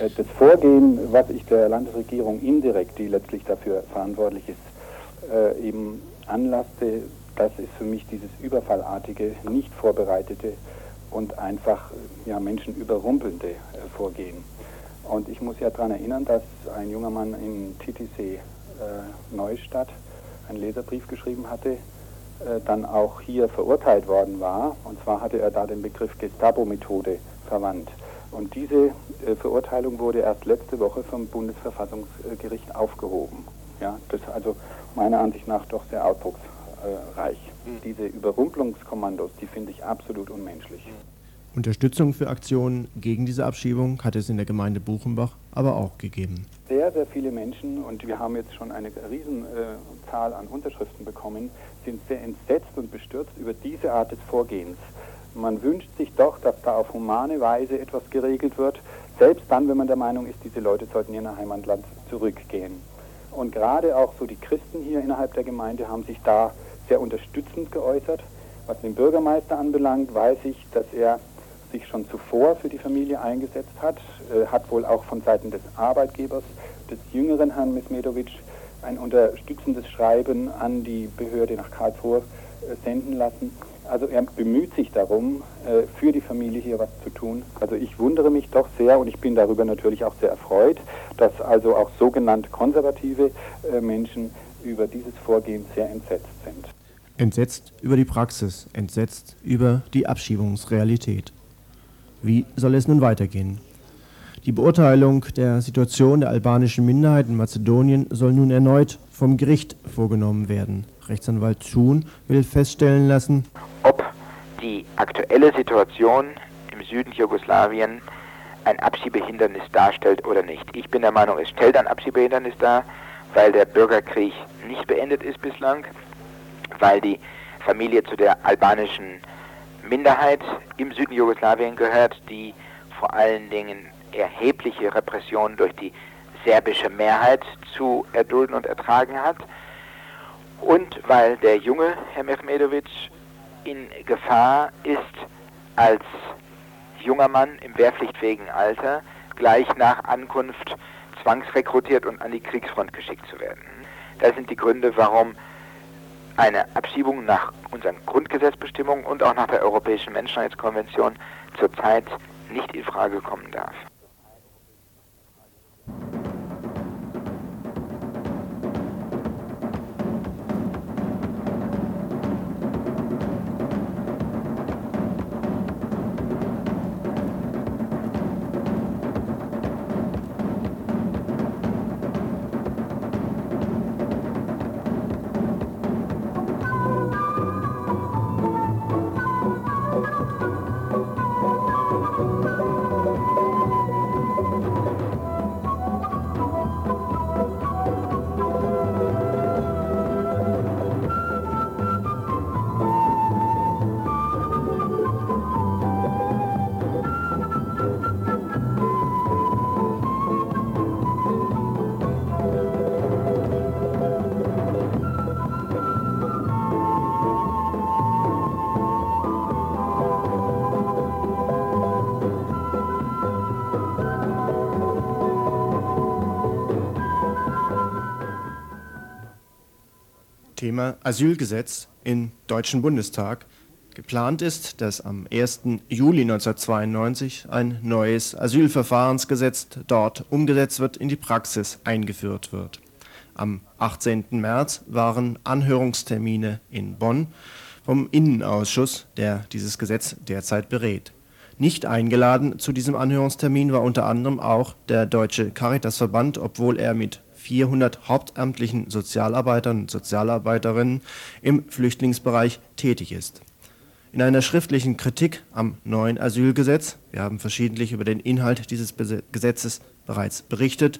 Das Vorgehen, was ich der Landesregierung indirekt, die letztlich dafür verantwortlich ist, äh, eben anlasste, das ist für mich dieses überfallartige, nicht vorbereitete und einfach ja, Menschen überrumpelnde äh, Vorgehen. Und ich muss ja daran erinnern, dass ein junger Mann in Titisee äh, Neustadt einen Leserbrief geschrieben hatte, dann auch hier verurteilt worden war. Und zwar hatte er da den Begriff Gestapo-Methode verwandt. Und diese Verurteilung wurde erst letzte Woche vom Bundesverfassungsgericht aufgehoben. Ja, das ist also meiner Ansicht nach doch sehr ausdrucksreich. Diese Überrumpelungskommandos, die finde ich absolut unmenschlich. Unterstützung für Aktionen gegen diese Abschiebung hat es in der Gemeinde Buchenbach aber auch gegeben. Sehr, sehr viele Menschen, und wir haben jetzt schon eine Riesenzahl an Unterschriften bekommen, sind sehr entsetzt und bestürzt über diese Art des Vorgehens. Man wünscht sich doch, dass da auf humane Weise etwas geregelt wird, selbst dann, wenn man der Meinung ist, diese Leute sollten in ihr Heimatland zurückgehen. Und gerade auch so die Christen hier innerhalb der Gemeinde haben sich da sehr unterstützend geäußert. Was den Bürgermeister anbelangt, weiß ich, dass er sich schon zuvor für die Familie eingesetzt hat, äh, hat wohl auch von Seiten des Arbeitgebers, des jüngeren Herrn Mismedowitsch, ein unterstützendes Schreiben an die Behörde nach Karlsruhe äh, senden lassen. Also er bemüht sich darum, äh, für die Familie hier was zu tun. Also ich wundere mich doch sehr und ich bin darüber natürlich auch sehr erfreut, dass also auch sogenannte konservative äh, Menschen über dieses Vorgehen sehr entsetzt sind. Entsetzt über die Praxis, entsetzt über die Abschiebungsrealität. Wie soll es nun weitergehen? Die Beurteilung der Situation der albanischen Minderheit in Mazedonien soll nun erneut vom Gericht vorgenommen werden. Rechtsanwalt Thun will feststellen lassen, ob die aktuelle Situation im Süden Jugoslawien ein Abschiebehindernis darstellt oder nicht. Ich bin der Meinung, es stellt ein Abschiebehindernis dar, weil der Bürgerkrieg nicht beendet ist bislang, weil die Familie zu der albanischen Minderheit im Süden Jugoslawien gehört, die vor allen Dingen erhebliche Repressionen durch die serbische Mehrheit zu erdulden und ertragen hat und weil der junge Herr Mehmedowitsch in Gefahr ist, als junger Mann im wehrpflichtfähigen Alter gleich nach Ankunft zwangsrekrutiert und an die Kriegsfront geschickt zu werden. Das sind die Gründe, warum eine Abschiebung nach unseren Grundgesetzbestimmungen und auch nach der Europäischen Menschenrechtskonvention zurzeit nicht in Frage kommen darf. Thema Asylgesetz im Deutschen Bundestag. Geplant ist, dass am ersten Juli neunzehnhundertzweiundneunzig ein neues Asylverfahrensgesetz dort umgesetzt wird, in die Praxis eingeführt wird. Am achtzehnten März waren Anhörungstermine in Bonn vom Innenausschuss, der dieses Gesetz derzeit berät. Nicht eingeladen zu diesem Anhörungstermin war unter anderem auch der Deutsche Caritasverband, obwohl er mit vierhundert hauptamtlichen Sozialarbeitern und Sozialarbeiterinnen im Flüchtlingsbereich tätig ist. In einer schriftlichen Kritik am neuen Asylgesetz, wir haben verschiedentlich über den Inhalt dieses Gesetzes bereits berichtet,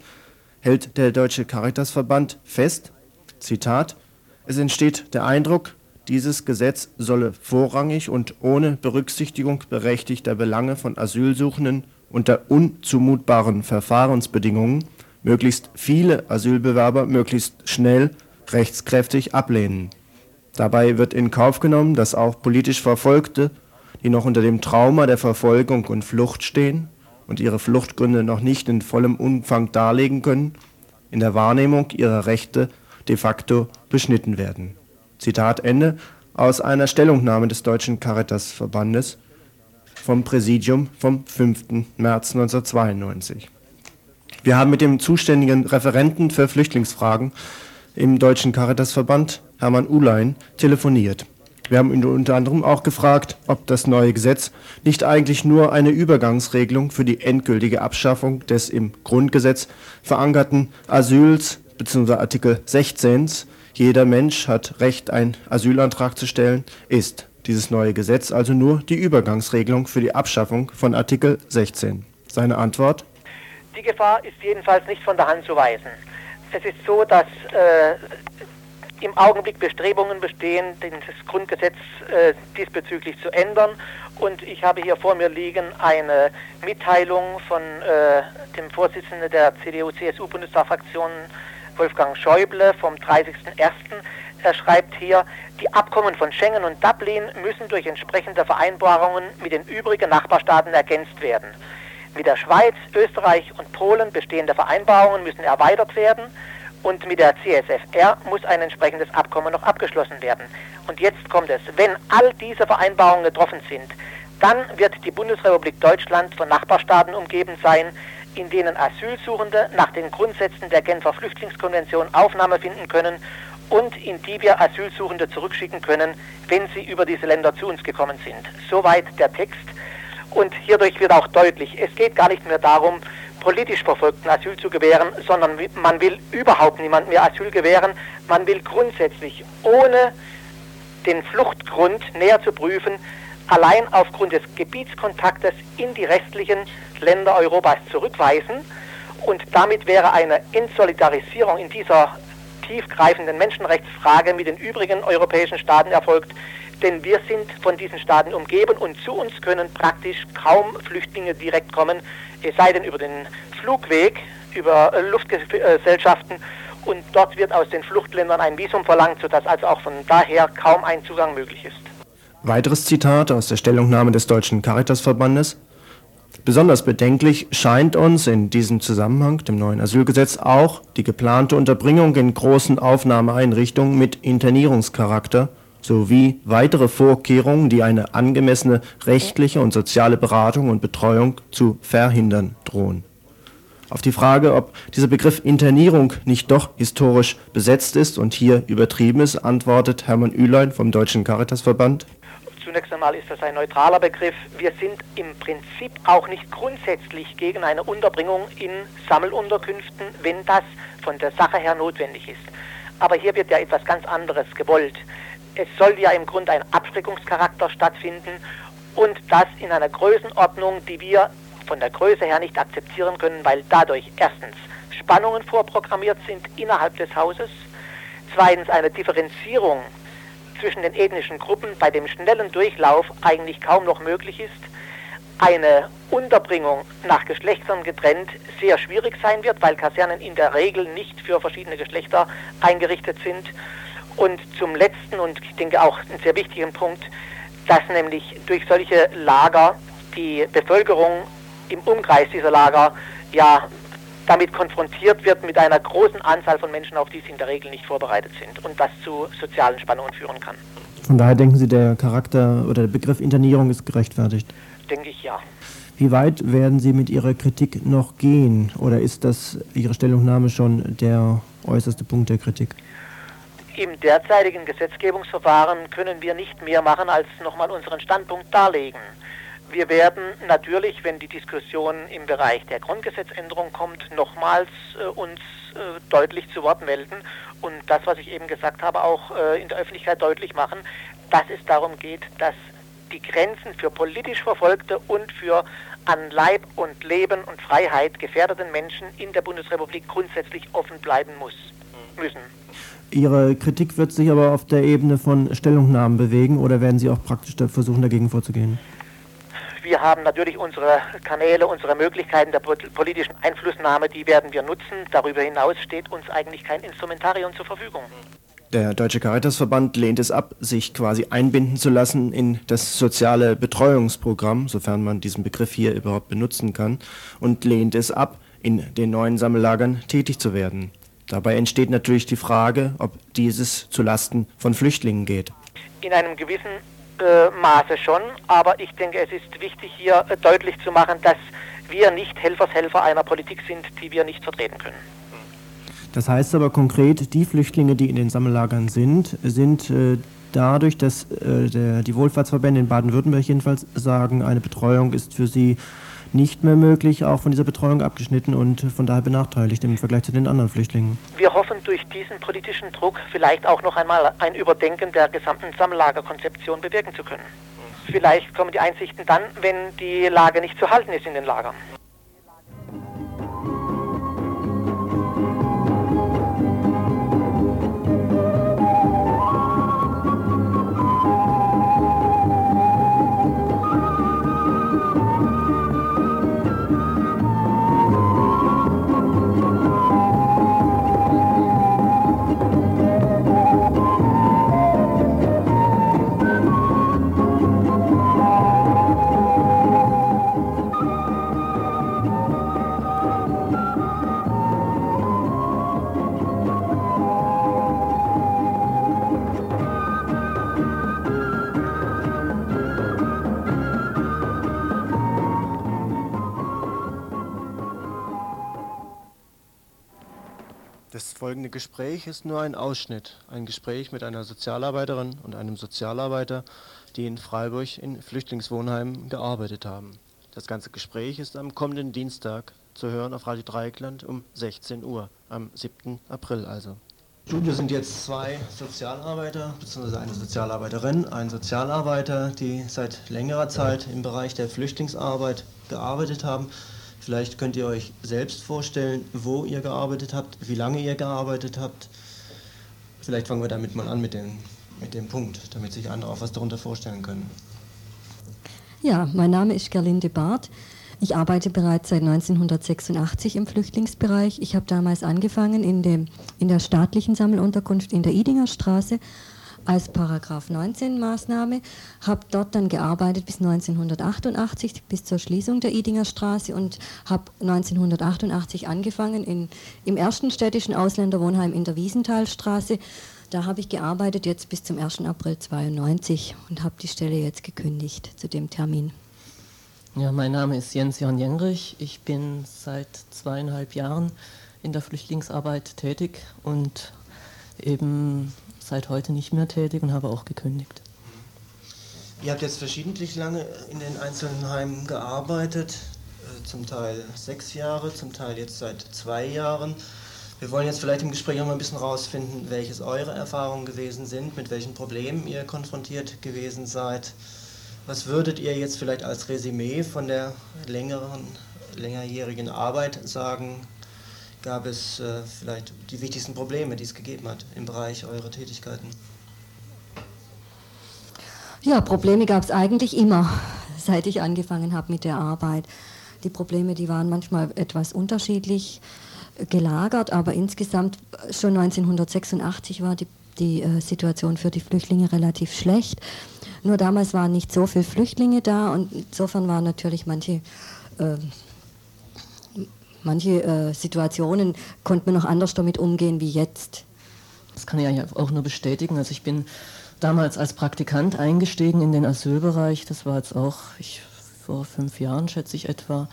hält der Deutsche Caritasverband fest, Zitat, es entsteht der Eindruck, dieses Gesetz solle vorrangig und ohne Berücksichtigung berechtigter Belange von Asylsuchenden unter unzumutbaren Verfahrensbedingungen möglichst viele Asylbewerber möglichst schnell rechtskräftig ablehnen. Dabei wird in Kauf genommen, dass auch politisch Verfolgte, die noch unter dem Trauma der Verfolgung und Flucht stehen und ihre Fluchtgründe noch nicht in vollem Umfang darlegen können, in der Wahrnehmung ihrer Rechte de facto beschnitten werden. Zitat Ende aus einer Stellungnahme des Deutschen Caritasverbandes vom Präsidium vom fünften März neunzehnhundertzweiundneunzig. Wir haben mit dem zuständigen Referenten für Flüchtlingsfragen im Deutschen Caritasverband, Hermann Uhlein, telefoniert. Wir haben ihn unter anderem auch gefragt, ob das neue Gesetz nicht eigentlich nur eine Übergangsregelung für die endgültige Abschaffung des im Grundgesetz verankerten Asyls bzw. Artikel sechzehn, jeder Mensch hat Recht, einen Asylantrag zu stellen, ist. Dieses neue Gesetz also nur die Übergangsregelung für die Abschaffung von Artikel sechzehn. Seine Antwort? Die Gefahr ist jedenfalls nicht von der Hand zu weisen. Es ist so, dass äh, im Augenblick Bestrebungen bestehen, das Grundgesetz äh, diesbezüglich zu ändern. Und ich habe hier vor mir liegen eine Mitteilung von äh, dem Vorsitzenden der C D U C S U Bundestagsfraktion, Wolfgang Schäuble, vom dreißigsten ersten Er schreibt hier, die Abkommen von Schengen und Dublin müssen durch entsprechende Vereinbarungen mit den übrigen Nachbarstaaten ergänzt werden. Mit der Schweiz, Österreich und Polen bestehende Vereinbarungen müssen erweitert werden und mit der C S F R muss ein entsprechendes Abkommen noch abgeschlossen werden. Und jetzt kommt es, wenn all diese Vereinbarungen getroffen sind, dann wird die Bundesrepublik Deutschland von Nachbarstaaten umgeben sein, in denen Asylsuchende nach den Grundsätzen der Genfer Flüchtlingskonvention Aufnahme finden können und in die wir Asylsuchende zurückschicken können, wenn sie über diese Länder zu uns gekommen sind. Soweit der Text. Und hierdurch wird auch deutlich, es geht gar nicht mehr darum, politisch Verfolgten Asyl zu gewähren, sondern man will überhaupt niemandem mehr Asyl gewähren. Man will grundsätzlich, ohne den Fluchtgrund näher zu prüfen, allein aufgrund des Gebietskontaktes in die restlichen Länder Europas zurückweisen. Und damit wäre eine Entsolidarisierung in dieser tiefgreifenden Menschenrechtsfrage mit den übrigen europäischen Staaten erfolgt, denn wir sind von diesen Staaten umgeben und zu uns können praktisch kaum Flüchtlinge direkt kommen, es sei denn über den Flugweg, über Luftgesellschaften, und dort wird aus den Fluchtländern ein Visum verlangt, sodass also auch von daher kaum ein Zugang möglich ist. Weiteres Zitat aus der Stellungnahme des Deutschen Caritasverbandes. Besonders bedenklich scheint uns in diesem Zusammenhang, dem neuen Asylgesetz, auch die geplante Unterbringung in großen Aufnahmeeinrichtungen mit Internierungscharakter sowie weitere Vorkehrungen, die eine angemessene rechtliche und soziale Beratung und Betreuung zu verhindern drohen. Auf die Frage, ob dieser Begriff Internierung nicht doch historisch besetzt ist und hier übertrieben ist, antwortet Hermann Uhlein vom Deutschen Caritasverband. Zunächst einmal ist das ein neutraler Begriff. Wir sind im Prinzip auch nicht grundsätzlich gegen eine Unterbringung in Sammelunterkünften, wenn das von der Sache her notwendig ist. Aber hier wird ja etwas ganz anderes gewollt. Es soll ja im Grunde ein Abschreckungscharakter stattfinden und das in einer Größenordnung, die wir von der Größe her nicht akzeptieren können, weil dadurch erstens Spannungen vorprogrammiert sind innerhalb des Hauses, zweitens eine Differenzierung zwischen den ethnischen Gruppen bei dem schnellen Durchlauf eigentlich kaum noch möglich ist, eine Unterbringung nach Geschlechtern getrennt sehr schwierig sein wird, weil Kasernen in der Regel nicht für verschiedene Geschlechter eingerichtet sind, und zum letzten und ich denke auch einen sehr wichtigen Punkt, dass nämlich durch solche Lager die Bevölkerung im Umkreis dieser Lager ja damit konfrontiert wird mit einer großen Anzahl von Menschen, auf die sie in der Regel nicht vorbereitet sind und das zu sozialen Spannungen führen kann. Von daher denken Sie, der Charakter oder der Begriff Internierung ist gerechtfertigt? Denke ich, ja. Wie weit werden Sie mit Ihrer Kritik noch gehen oder ist das Ihre Stellungnahme schon der äußerste Punkt der Kritik? Im derzeitigen Gesetzgebungsverfahren können wir nicht mehr machen, als nochmal unseren Standpunkt darlegen. Wir werden natürlich, wenn die Diskussion im Bereich der Grundgesetzänderung kommt, nochmals äh, uns äh, deutlich zu Wort melden und das, was ich eben gesagt habe, auch äh, in der Öffentlichkeit deutlich machen, dass es darum geht, dass die Grenzen für politisch Verfolgte und für an Leib und Leben und Freiheit gefährdeten Menschen in der Bundesrepublik grundsätzlich offen bleiben muss, müssen. Ihre Kritik wird sich aber auf der Ebene von Stellungnahmen bewegen oder werden Sie auch praktisch da versuchen, dagegen vorzugehen? Wir haben natürlich unsere Kanäle, unsere Möglichkeiten der politischen Einflussnahme, die werden wir nutzen. Darüber hinaus steht uns eigentlich kein Instrumentarium zur Verfügung. Der Deutsche Caritasverband lehnt es ab, sich quasi einbinden zu lassen in das soziale Betreuungsprogramm, sofern man diesen Begriff hier überhaupt benutzen kann, und lehnt es ab, in den neuen Sammellagern tätig zu werden. Dabei entsteht natürlich die Frage, ob dieses zulasten von Flüchtlingen geht. In einem gewissen Äh, Maße schon, aber ich denke, es ist wichtig, hier äh, deutlich zu machen, dass wir nicht Helfershelfer einer Politik sind, die wir nicht vertreten können. Das heißt aber konkret, die Flüchtlinge, die in den Sammellagern sind, sind äh, dadurch, dass äh, der, die Wohlfahrtsverbände in Baden-Württemberg jedenfalls sagen, eine Betreuung ist für sie nicht mehr möglich, auch von dieser Betreuung abgeschnitten und von daher benachteiligt im Vergleich zu den anderen Flüchtlingen. Wir hoffen durch diesen politischen Druck vielleicht auch noch einmal ein Überdenken der gesamten Sammellagerkonzeption bewirken zu können. Vielleicht kommen die Einsichten dann, wenn die Lage nicht zu halten ist in den Lagern. folgende Gespräch ist nur ein Ausschnitt, ein Gespräch mit einer Sozialarbeiterin und einem Sozialarbeiter, die in Freiburg in Flüchtlingswohnheimen gearbeitet haben. Das ganze Gespräch ist am kommenden Dienstag zu hören auf Radio Dreieckland um sechzehn Uhr, am siebten April also. Im Studio sind jetzt zwei Sozialarbeiter, beziehungsweise eine Sozialarbeiterin, ein Sozialarbeiter, die seit längerer Zeit im Bereich der Flüchtlingsarbeit gearbeitet haben. Vielleicht könnt ihr euch selbst vorstellen, wo ihr gearbeitet habt, wie lange ihr gearbeitet habt. Vielleicht fangen wir damit mal an mit dem, mit dem Punkt, damit sich andere auch was darunter vorstellen können. Ja, mein Name ist Gerlinde Barth. Ich arbeite bereits seit neunzehnhundertsechsundachtzig im Flüchtlingsbereich. Ich habe damals angefangen in, dem, in der staatlichen Sammelunterkunft in der Eidinger Straße als Paragraph neunzehn Maßnahme, habe dort dann gearbeitet bis neunzehnhundertachtundachtzig, bis zur Schließung der Eidinger Straße, und habe neunzehnhundertachtundachtzig angefangen in, im ersten städtischen Ausländerwohnheim in der Wiesenthalstraße. Da habe ich gearbeitet jetzt bis zum ersten April zweiundneunzig und habe die Stelle jetzt gekündigt zu dem Termin. Ja, mein Name ist Jens-Johann Jenrich. Ich bin seit zweieinhalb Jahren in der Flüchtlingsarbeit tätig und eben seit heute nicht mehr tätig und habe auch gekündigt. Ihr habt jetzt verschiedentlich lange in den einzelnen Heimen gearbeitet, zum Teil sechs Jahre, zum Teil jetzt seit zwei Jahren. Wir wollen jetzt vielleicht im Gespräch auch mal ein bisschen rausfinden, welches eure Erfahrungen gewesen sind, mit welchen Problemen ihr konfrontiert gewesen seid. Was würdet ihr jetzt vielleicht als Resümee von der längeren, längerjährigen Arbeit sagen? Gab es äh, vielleicht die wichtigsten Probleme, die es gegeben hat im Bereich eurer Tätigkeiten? Ja, Probleme gab es eigentlich immer, seit ich angefangen habe mit der Arbeit. Die Probleme, die waren manchmal etwas unterschiedlich gelagert, aber insgesamt schon neunzehnhundertsechsundachtzig war die, die äh, Situation für die Flüchtlinge relativ schlecht. Nur damals waren nicht so viele Flüchtlinge da und insofern waren natürlich manche, äh, manche äh, Situationen, konnte man noch anders damit umgehen wie jetzt. Das kann ich eigentlich auch nur bestätigen. Also ich bin damals als Praktikant eingestiegen in den Asylbereich. Das war jetzt auch ich, vor fünf Jahren, schätze ich etwa.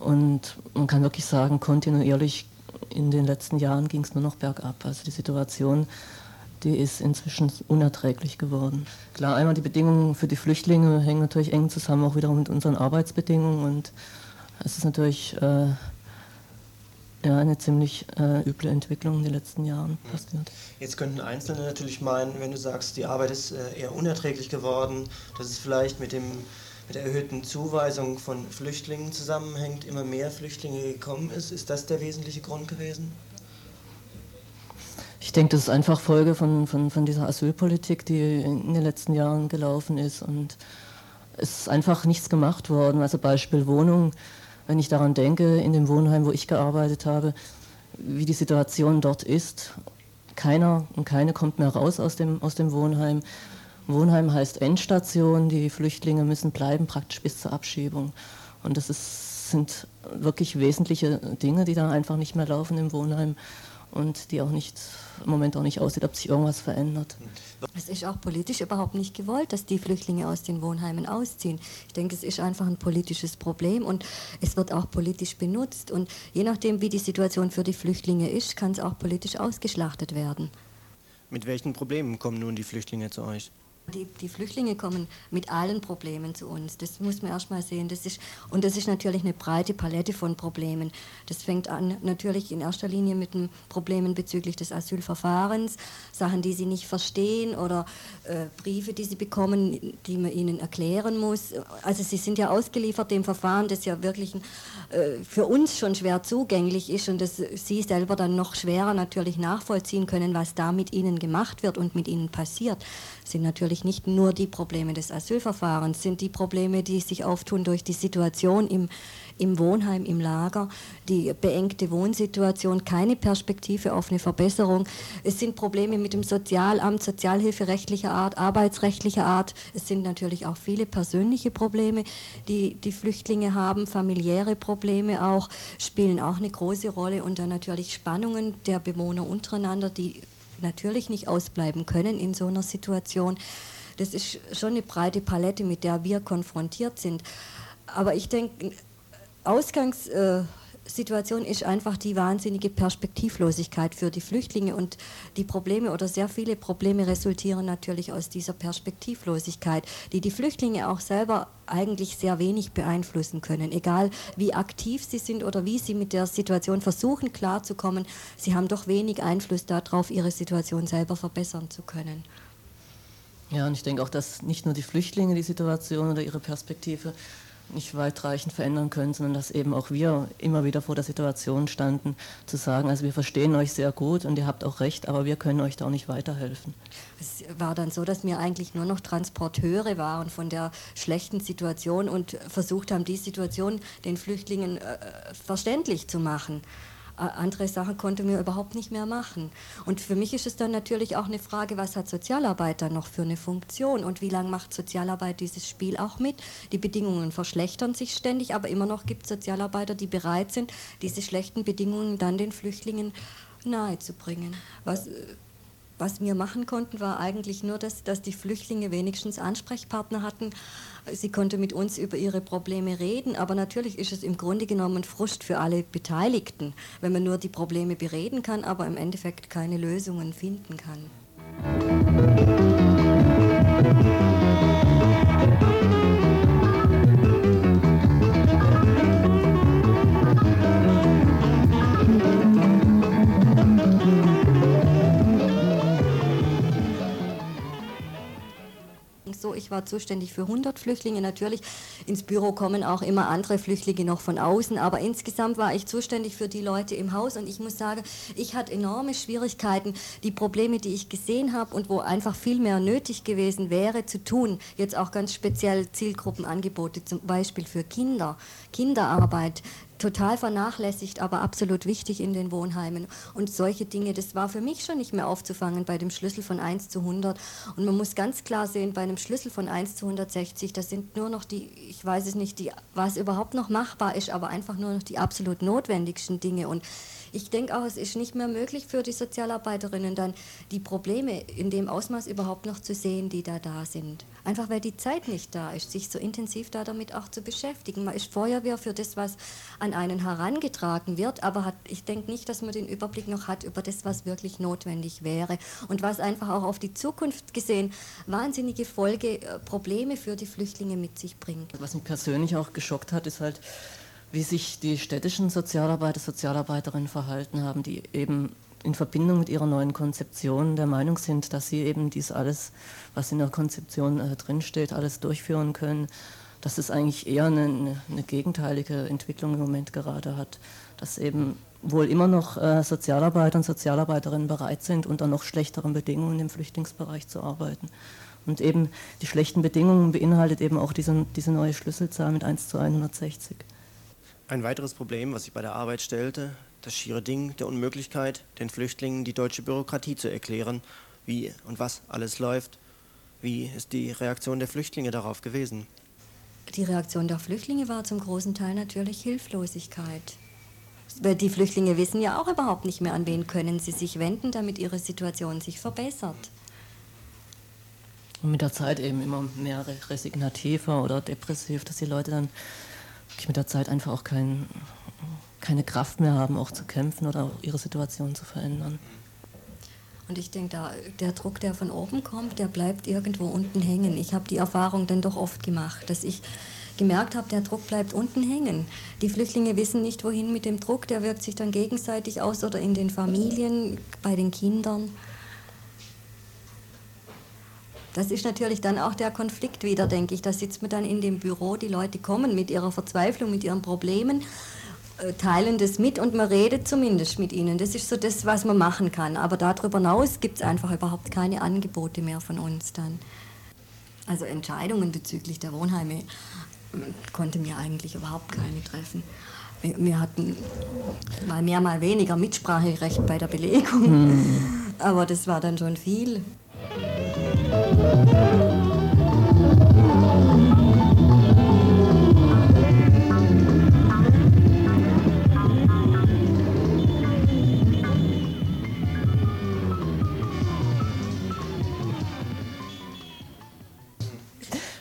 Und man kann wirklich sagen, kontinuierlich in den letzten Jahren ging es nur noch bergab. Also die Situation, die ist inzwischen unerträglich geworden. Klar, einmal die Bedingungen für die Flüchtlinge hängen natürlich eng zusammen, auch wiederum mit unseren Arbeitsbedingungen. Und es ist natürlich äh, ja, eine ziemlich äh, üble Entwicklung in den letzten Jahren passiert. Jetzt könnten Einzelne natürlich meinen, wenn du sagst, die Arbeit ist äh, eher unerträglich geworden, dass es vielleicht mit, dem, mit der erhöhten Zuweisung von Flüchtlingen zusammenhängt, immer mehr Flüchtlinge gekommen ist. Ist das der wesentliche Grund gewesen? Ich denke, das ist einfach Folge von, von, von dieser Asylpolitik, die in den letzten Jahren gelaufen ist, und es ist einfach nichts gemacht worden. Also Beispiel Wohnung, wenn ich daran denke, in dem Wohnheim, wo ich gearbeitet habe, wie die Situation dort ist. Keiner und keine kommt mehr raus aus dem, aus dem Wohnheim. Wohnheim heißt Endstation, die Flüchtlinge müssen bleiben praktisch bis zur Abschiebung. Und das ist, sind wirklich wesentliche Dinge, die da einfach nicht mehr laufen im Wohnheim. Und die auch nicht, im Moment auch nicht aussieht, ob sich irgendwas verändert. Es ist auch politisch überhaupt nicht gewollt, dass die Flüchtlinge aus den Wohnheimen ausziehen. Ich denke, es ist einfach ein politisches Problem und es wird auch politisch benutzt. Und je nachdem, wie die Situation für die Flüchtlinge ist, kann es auch politisch ausgeschlachtet werden. Mit welchen Problemen kommen nun die Flüchtlinge zu euch? Die, die Flüchtlinge kommen mit allen Problemen zu uns. Das muss man erst mal sehen. Das ist, und das ist natürlich eine breite Palette von Problemen. Das fängt an natürlich in erster Linie mit den Problemen bezüglich des Asylverfahrens, Sachen, die sie nicht verstehen, oder äh, Briefe, die sie bekommen, die man ihnen erklären muss. Also sie sind ja ausgeliefert dem Verfahren, das ja wirklich äh, für uns schon schwer zugänglich ist und das sie selber dann noch schwerer natürlich nachvollziehen können, was da mit ihnen gemacht wird und mit ihnen passiert. Sind natürlich nicht nur die Probleme des Asylverfahrens, sind die Probleme, die sich auftun durch die Situation im, im Wohnheim, im Lager, die beengte Wohnsituation, keine Perspektive auf eine Verbesserung. Es sind Probleme mit dem Sozialamt, sozialhilferechtlicher Art, arbeitsrechtlicher Art. Es sind natürlich auch viele persönliche Probleme, die die Flüchtlinge haben, familiäre Probleme auch, spielen auch eine große Rolle, und dann natürlich Spannungen der Bewohner untereinander, die natürlich nicht ausbleiben können in so einer Situation. Das ist schon eine breite Palette, mit der wir konfrontiert sind. Aber ich denke, Ausgangs, äh, Situation ist einfach die wahnsinnige Perspektivlosigkeit für die Flüchtlinge und die Probleme oder sehr viele Probleme resultieren natürlich aus dieser Perspektivlosigkeit, die die Flüchtlinge auch selber eigentlich sehr wenig beeinflussen können, egal wie aktiv sie sind oder wie sie mit der Situation versuchen klarzukommen, sie haben doch wenig Einfluss darauf, ihre Situation selber verbessern zu können. Ja, und ich denke auch, dass nicht nur die Flüchtlinge die Situation oder ihre Perspektive nicht weitreichend verändern können, sondern dass eben auch wir immer wieder vor der Situation standen, zu sagen, also wir verstehen euch sehr gut und ihr habt auch recht, aber wir können euch da auch nicht weiterhelfen. Es war dann so, dass wir eigentlich nur noch Transporteure waren von der schlechten Situation und versucht haben, die Situation den Flüchtlingen äh, verständlich zu machen. Andere Sachen konnte mir überhaupt nicht mehr machen. Und für mich ist es dann natürlich auch eine Frage, was hat Sozialarbeit dann noch für eine Funktion und wie lange macht Sozialarbeit dieses Spiel auch mit? Die Bedingungen verschlechtern sich ständig, aber immer noch gibt es Sozialarbeiter, die bereit sind, diese schlechten Bedingungen dann den Flüchtlingen nahezubringen. Was, was wir machen konnten, war eigentlich nur, das, dass die Flüchtlinge wenigstens Ansprechpartner hatten. Sie konnte mit uns über ihre Probleme reden, aber natürlich ist es im Grunde genommen Frust für alle Beteiligten, wenn man nur die Probleme bereden kann, aber im Endeffekt keine Lösungen finden kann. So, ich war zuständig für hundert Flüchtlinge, natürlich ins Büro kommen auch immer andere Flüchtlinge noch von außen, aber insgesamt war ich zuständig für die Leute im Haus und ich muss sagen, ich hatte enorme Schwierigkeiten, die Probleme, die ich gesehen habe und wo einfach viel mehr nötig gewesen wäre, zu tun. Jetzt auch ganz speziell Zielgruppenangebote, zum Beispiel für Kinder, Kinderarbeit, total vernachlässigt, aber absolut wichtig in den Wohnheimen und solche Dinge, das war für mich schon nicht mehr aufzufangen bei dem Schlüssel von eins zu hundert und man muss ganz klar sehen, bei einem Schlüssel von eins zu hundertsechzig, das sind nur noch die, ich weiß es nicht, die, was überhaupt noch machbar ist, aber einfach nur noch die absolut notwendigsten Dinge und ich denke auch, es ist nicht mehr möglich für die Sozialarbeiterinnen dann die Probleme in dem Ausmaß überhaupt noch zu sehen, die da da sind. Einfach weil die Zeit nicht da ist, sich so intensiv da damit auch zu beschäftigen. Man ist Feuerwehr für das, was an einen herangetragen wird, aber hat, ich denke nicht, dass man den Überblick noch hat über das, was wirklich notwendig wäre und was einfach auch auf die Zukunft gesehen wahnsinnige Folgeprobleme für die Flüchtlinge mit sich bringt. Was mich persönlich auch geschockt hat, ist halt, wie sich die städtischen Sozialarbeiter, Sozialarbeiterinnen verhalten haben, die eben in Verbindung mit ihrer neuen Konzeption der Meinung sind, dass sie eben dies alles, was in der Konzeption äh, drinsteht, alles durchführen können, dass es eigentlich eher eine, eine gegenteilige Entwicklung im Moment gerade hat, dass eben wohl immer noch äh, Sozialarbeiter und Sozialarbeiterinnen bereit sind, unter noch schlechteren Bedingungen im Flüchtlingsbereich zu arbeiten. Und eben die schlechten Bedingungen beinhaltet eben auch diese, diese neue Schlüsselzahl mit eins zu hundertsechzig. Ein weiteres Problem, was sich bei der Arbeit stellte, das schiere Ding der Unmöglichkeit, den Flüchtlingen die deutsche Bürokratie zu erklären, wie und was alles läuft. Wie ist die Reaktion der Flüchtlinge darauf gewesen? Die Reaktion der Flüchtlinge war zum großen Teil natürlich Hilflosigkeit. Die Flüchtlinge wissen ja auch überhaupt nicht mehr, an wen können sie sich wenden, damit ihre Situation sich verbessert. Und mit der Zeit eben immer mehr resignativer oder depressiv, dass die Leute dann mit der Zeit einfach auch kein, keine Kraft mehr haben, auch zu kämpfen oder auch ihre Situation zu verändern. Und ich denke, da, der Druck, der von oben kommt, der bleibt irgendwo unten hängen. Ich habe die Erfahrung dann doch oft gemacht, dass ich gemerkt habe, der Druck bleibt unten hängen. Die Flüchtlinge wissen nicht, wohin mit dem Druck, der wirkt sich dann gegenseitig aus oder in den Familien, bei den Kindern. Das ist natürlich dann auch der Konflikt wieder, denke ich. Da sitzt man dann in dem Büro, die Leute kommen mit ihrer Verzweiflung, mit ihren Problemen, teilen das mit und man redet zumindest mit ihnen. Das ist so das, was man machen kann. Aber darüber hinaus gibt es einfach überhaupt keine Angebote mehr von uns dann. Also Entscheidungen bezüglich der Wohnheime konnte mir eigentlich überhaupt keine treffen. Wir hatten mal mehr, mal weniger Mitspracherecht bei der Belegung. Aber das war dann schon viel.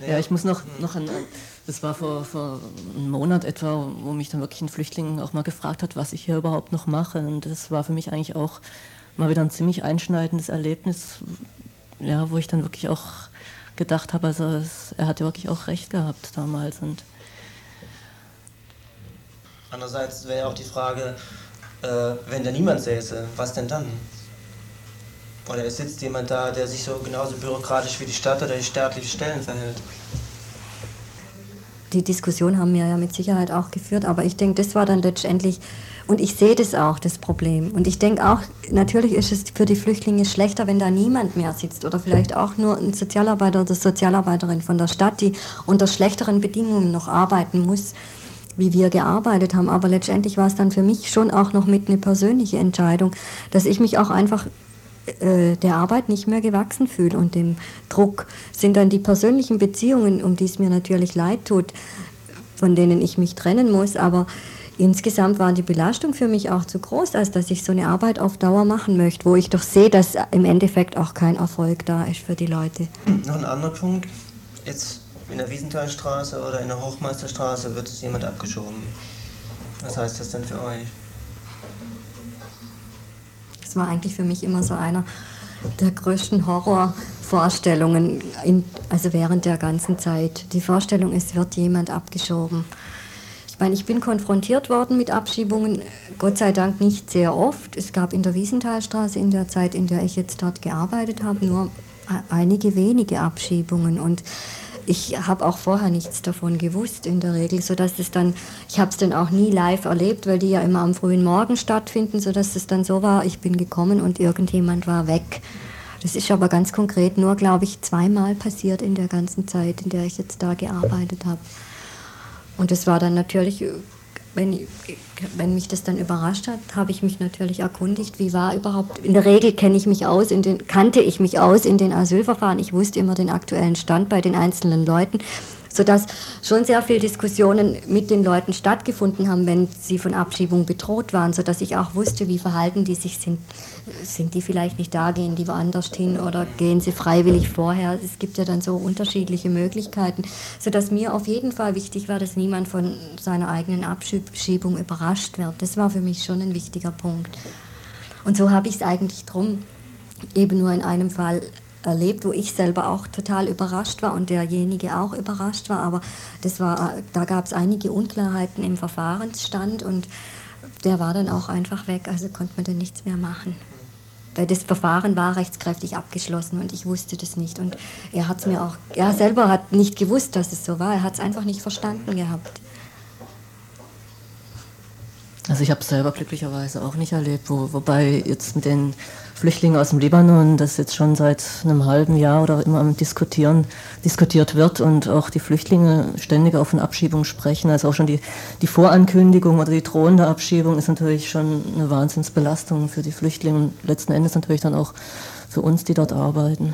Ja, ich muss noch, noch ein, das war vor, vor einem Monat etwa, wo mich dann wirklich ein Flüchtling auch mal gefragt hat, was ich hier überhaupt noch mache. Und das war für mich eigentlich auch mal wieder ein ziemlich einschneidendes Erlebnis, ja, wo ich dann wirklich auch gedacht habe, also es, er hatte wirklich auch recht gehabt damals. Und andererseits wäre ja auch die Frage, äh, wenn da niemand säße, was denn dann? Oder es sitzt jemand da, der sich so genauso bürokratisch wie die Stadt oder die staatlichen Stellen verhält. Die Diskussion haben wir ja mit Sicherheit auch geführt, aber ich denke, das war dann letztendlich, und ich sehe das auch, das Problem. Und ich denke auch, natürlich ist es für die Flüchtlinge schlechter, wenn da niemand mehr sitzt oder vielleicht auch nur ein Sozialarbeiter oder Sozialarbeiterin von der Stadt, die unter schlechteren Bedingungen noch arbeiten muss, wie wir gearbeitet haben. Aber letztendlich war es dann für mich schon auch noch mit eine persönliche Entscheidung, dass ich mich auch einfach der Arbeit nicht mehr gewachsen fühle, und dem Druck sind dann die persönlichen Beziehungen, um die es mir natürlich leid tut, von denen ich mich trennen muss, aber insgesamt war die Belastung für mich auch zu groß, als dass ich so eine Arbeit auf Dauer machen möchte, wo ich doch sehe, dass im Endeffekt auch kein Erfolg da ist für die Leute. Noch ein anderer Punkt, jetzt in der Wiesenthalstraße oder in der Hochmeisterstraße wird es jemand abgeschoben. Was heißt das denn für euch? War eigentlich für mich immer so einer der größten Horrorvorstellungen, in, also während der ganzen Zeit. Die Vorstellung, es wird jemand abgeschoben. Ich meine, ich bin konfrontiert worden mit Abschiebungen, Gott sei Dank nicht sehr oft. Es gab in der Wiesenthalstraße in der Zeit, in der ich jetzt dort gearbeitet habe, nur einige wenige Abschiebungen, und ich habe auch vorher nichts davon gewusst in der Regel, sodass es dann, ich habe es dann auch nie live erlebt, weil die ja immer am frühen Morgen stattfinden, sodass es dann so war, ich bin gekommen und irgendjemand war weg. Das ist aber ganz konkret nur, glaube ich, zweimal passiert in der ganzen Zeit, in der ich jetzt da gearbeitet habe. Und das war dann natürlich, wenn, wenn mich das dann überrascht hat, habe ich mich natürlich erkundigt, wie war überhaupt, in der Regel kenne ich mich aus in den, kannte ich mich aus in den Asylverfahren, ich wusste immer den aktuellen Stand bei den einzelnen Leuten, sodass schon sehr viele Diskussionen mit den Leuten stattgefunden haben, wenn sie von Abschiebung bedroht waren, sodass ich auch wusste, wie verhalten die sich, sind, sind die vielleicht nicht da, gehen die woanders hin oder gehen sie freiwillig vorher, es gibt ja dann so unterschiedliche Möglichkeiten, sodass mir auf jeden Fall wichtig war, dass niemand von seiner eigenen Abschiebung überrascht wird. Das war für mich schon ein wichtiger Punkt. Und so habe ich es eigentlich drum eben nur in einem Fall erlebt, wo ich selber auch total überrascht war und derjenige auch überrascht war, aber das war, da gab es einige Unklarheiten im Verfahrensstand, und der war dann auch einfach weg, also konnte man dann nichts mehr machen. Weil das Verfahren war rechtskräftig abgeschlossen und ich wusste das nicht, und er hat's mir auch, er selber hat nicht gewusst, dass es so war, er hat es einfach nicht verstanden gehabt. Also ich habe es selber glücklicherweise auch nicht erlebt, wo, wobei jetzt mit den Flüchtlingen aus dem Libanon, das jetzt schon seit einem halben Jahr oder immer am Diskutieren diskutiert wird, und auch die Flüchtlinge ständig auch von Abschiebung sprechen. Also auch schon die, die Vorankündigung oder die drohende Abschiebung ist natürlich schon eine Wahnsinnsbelastung für die Flüchtlinge und letzten Endes natürlich dann auch für uns, die dort arbeiten.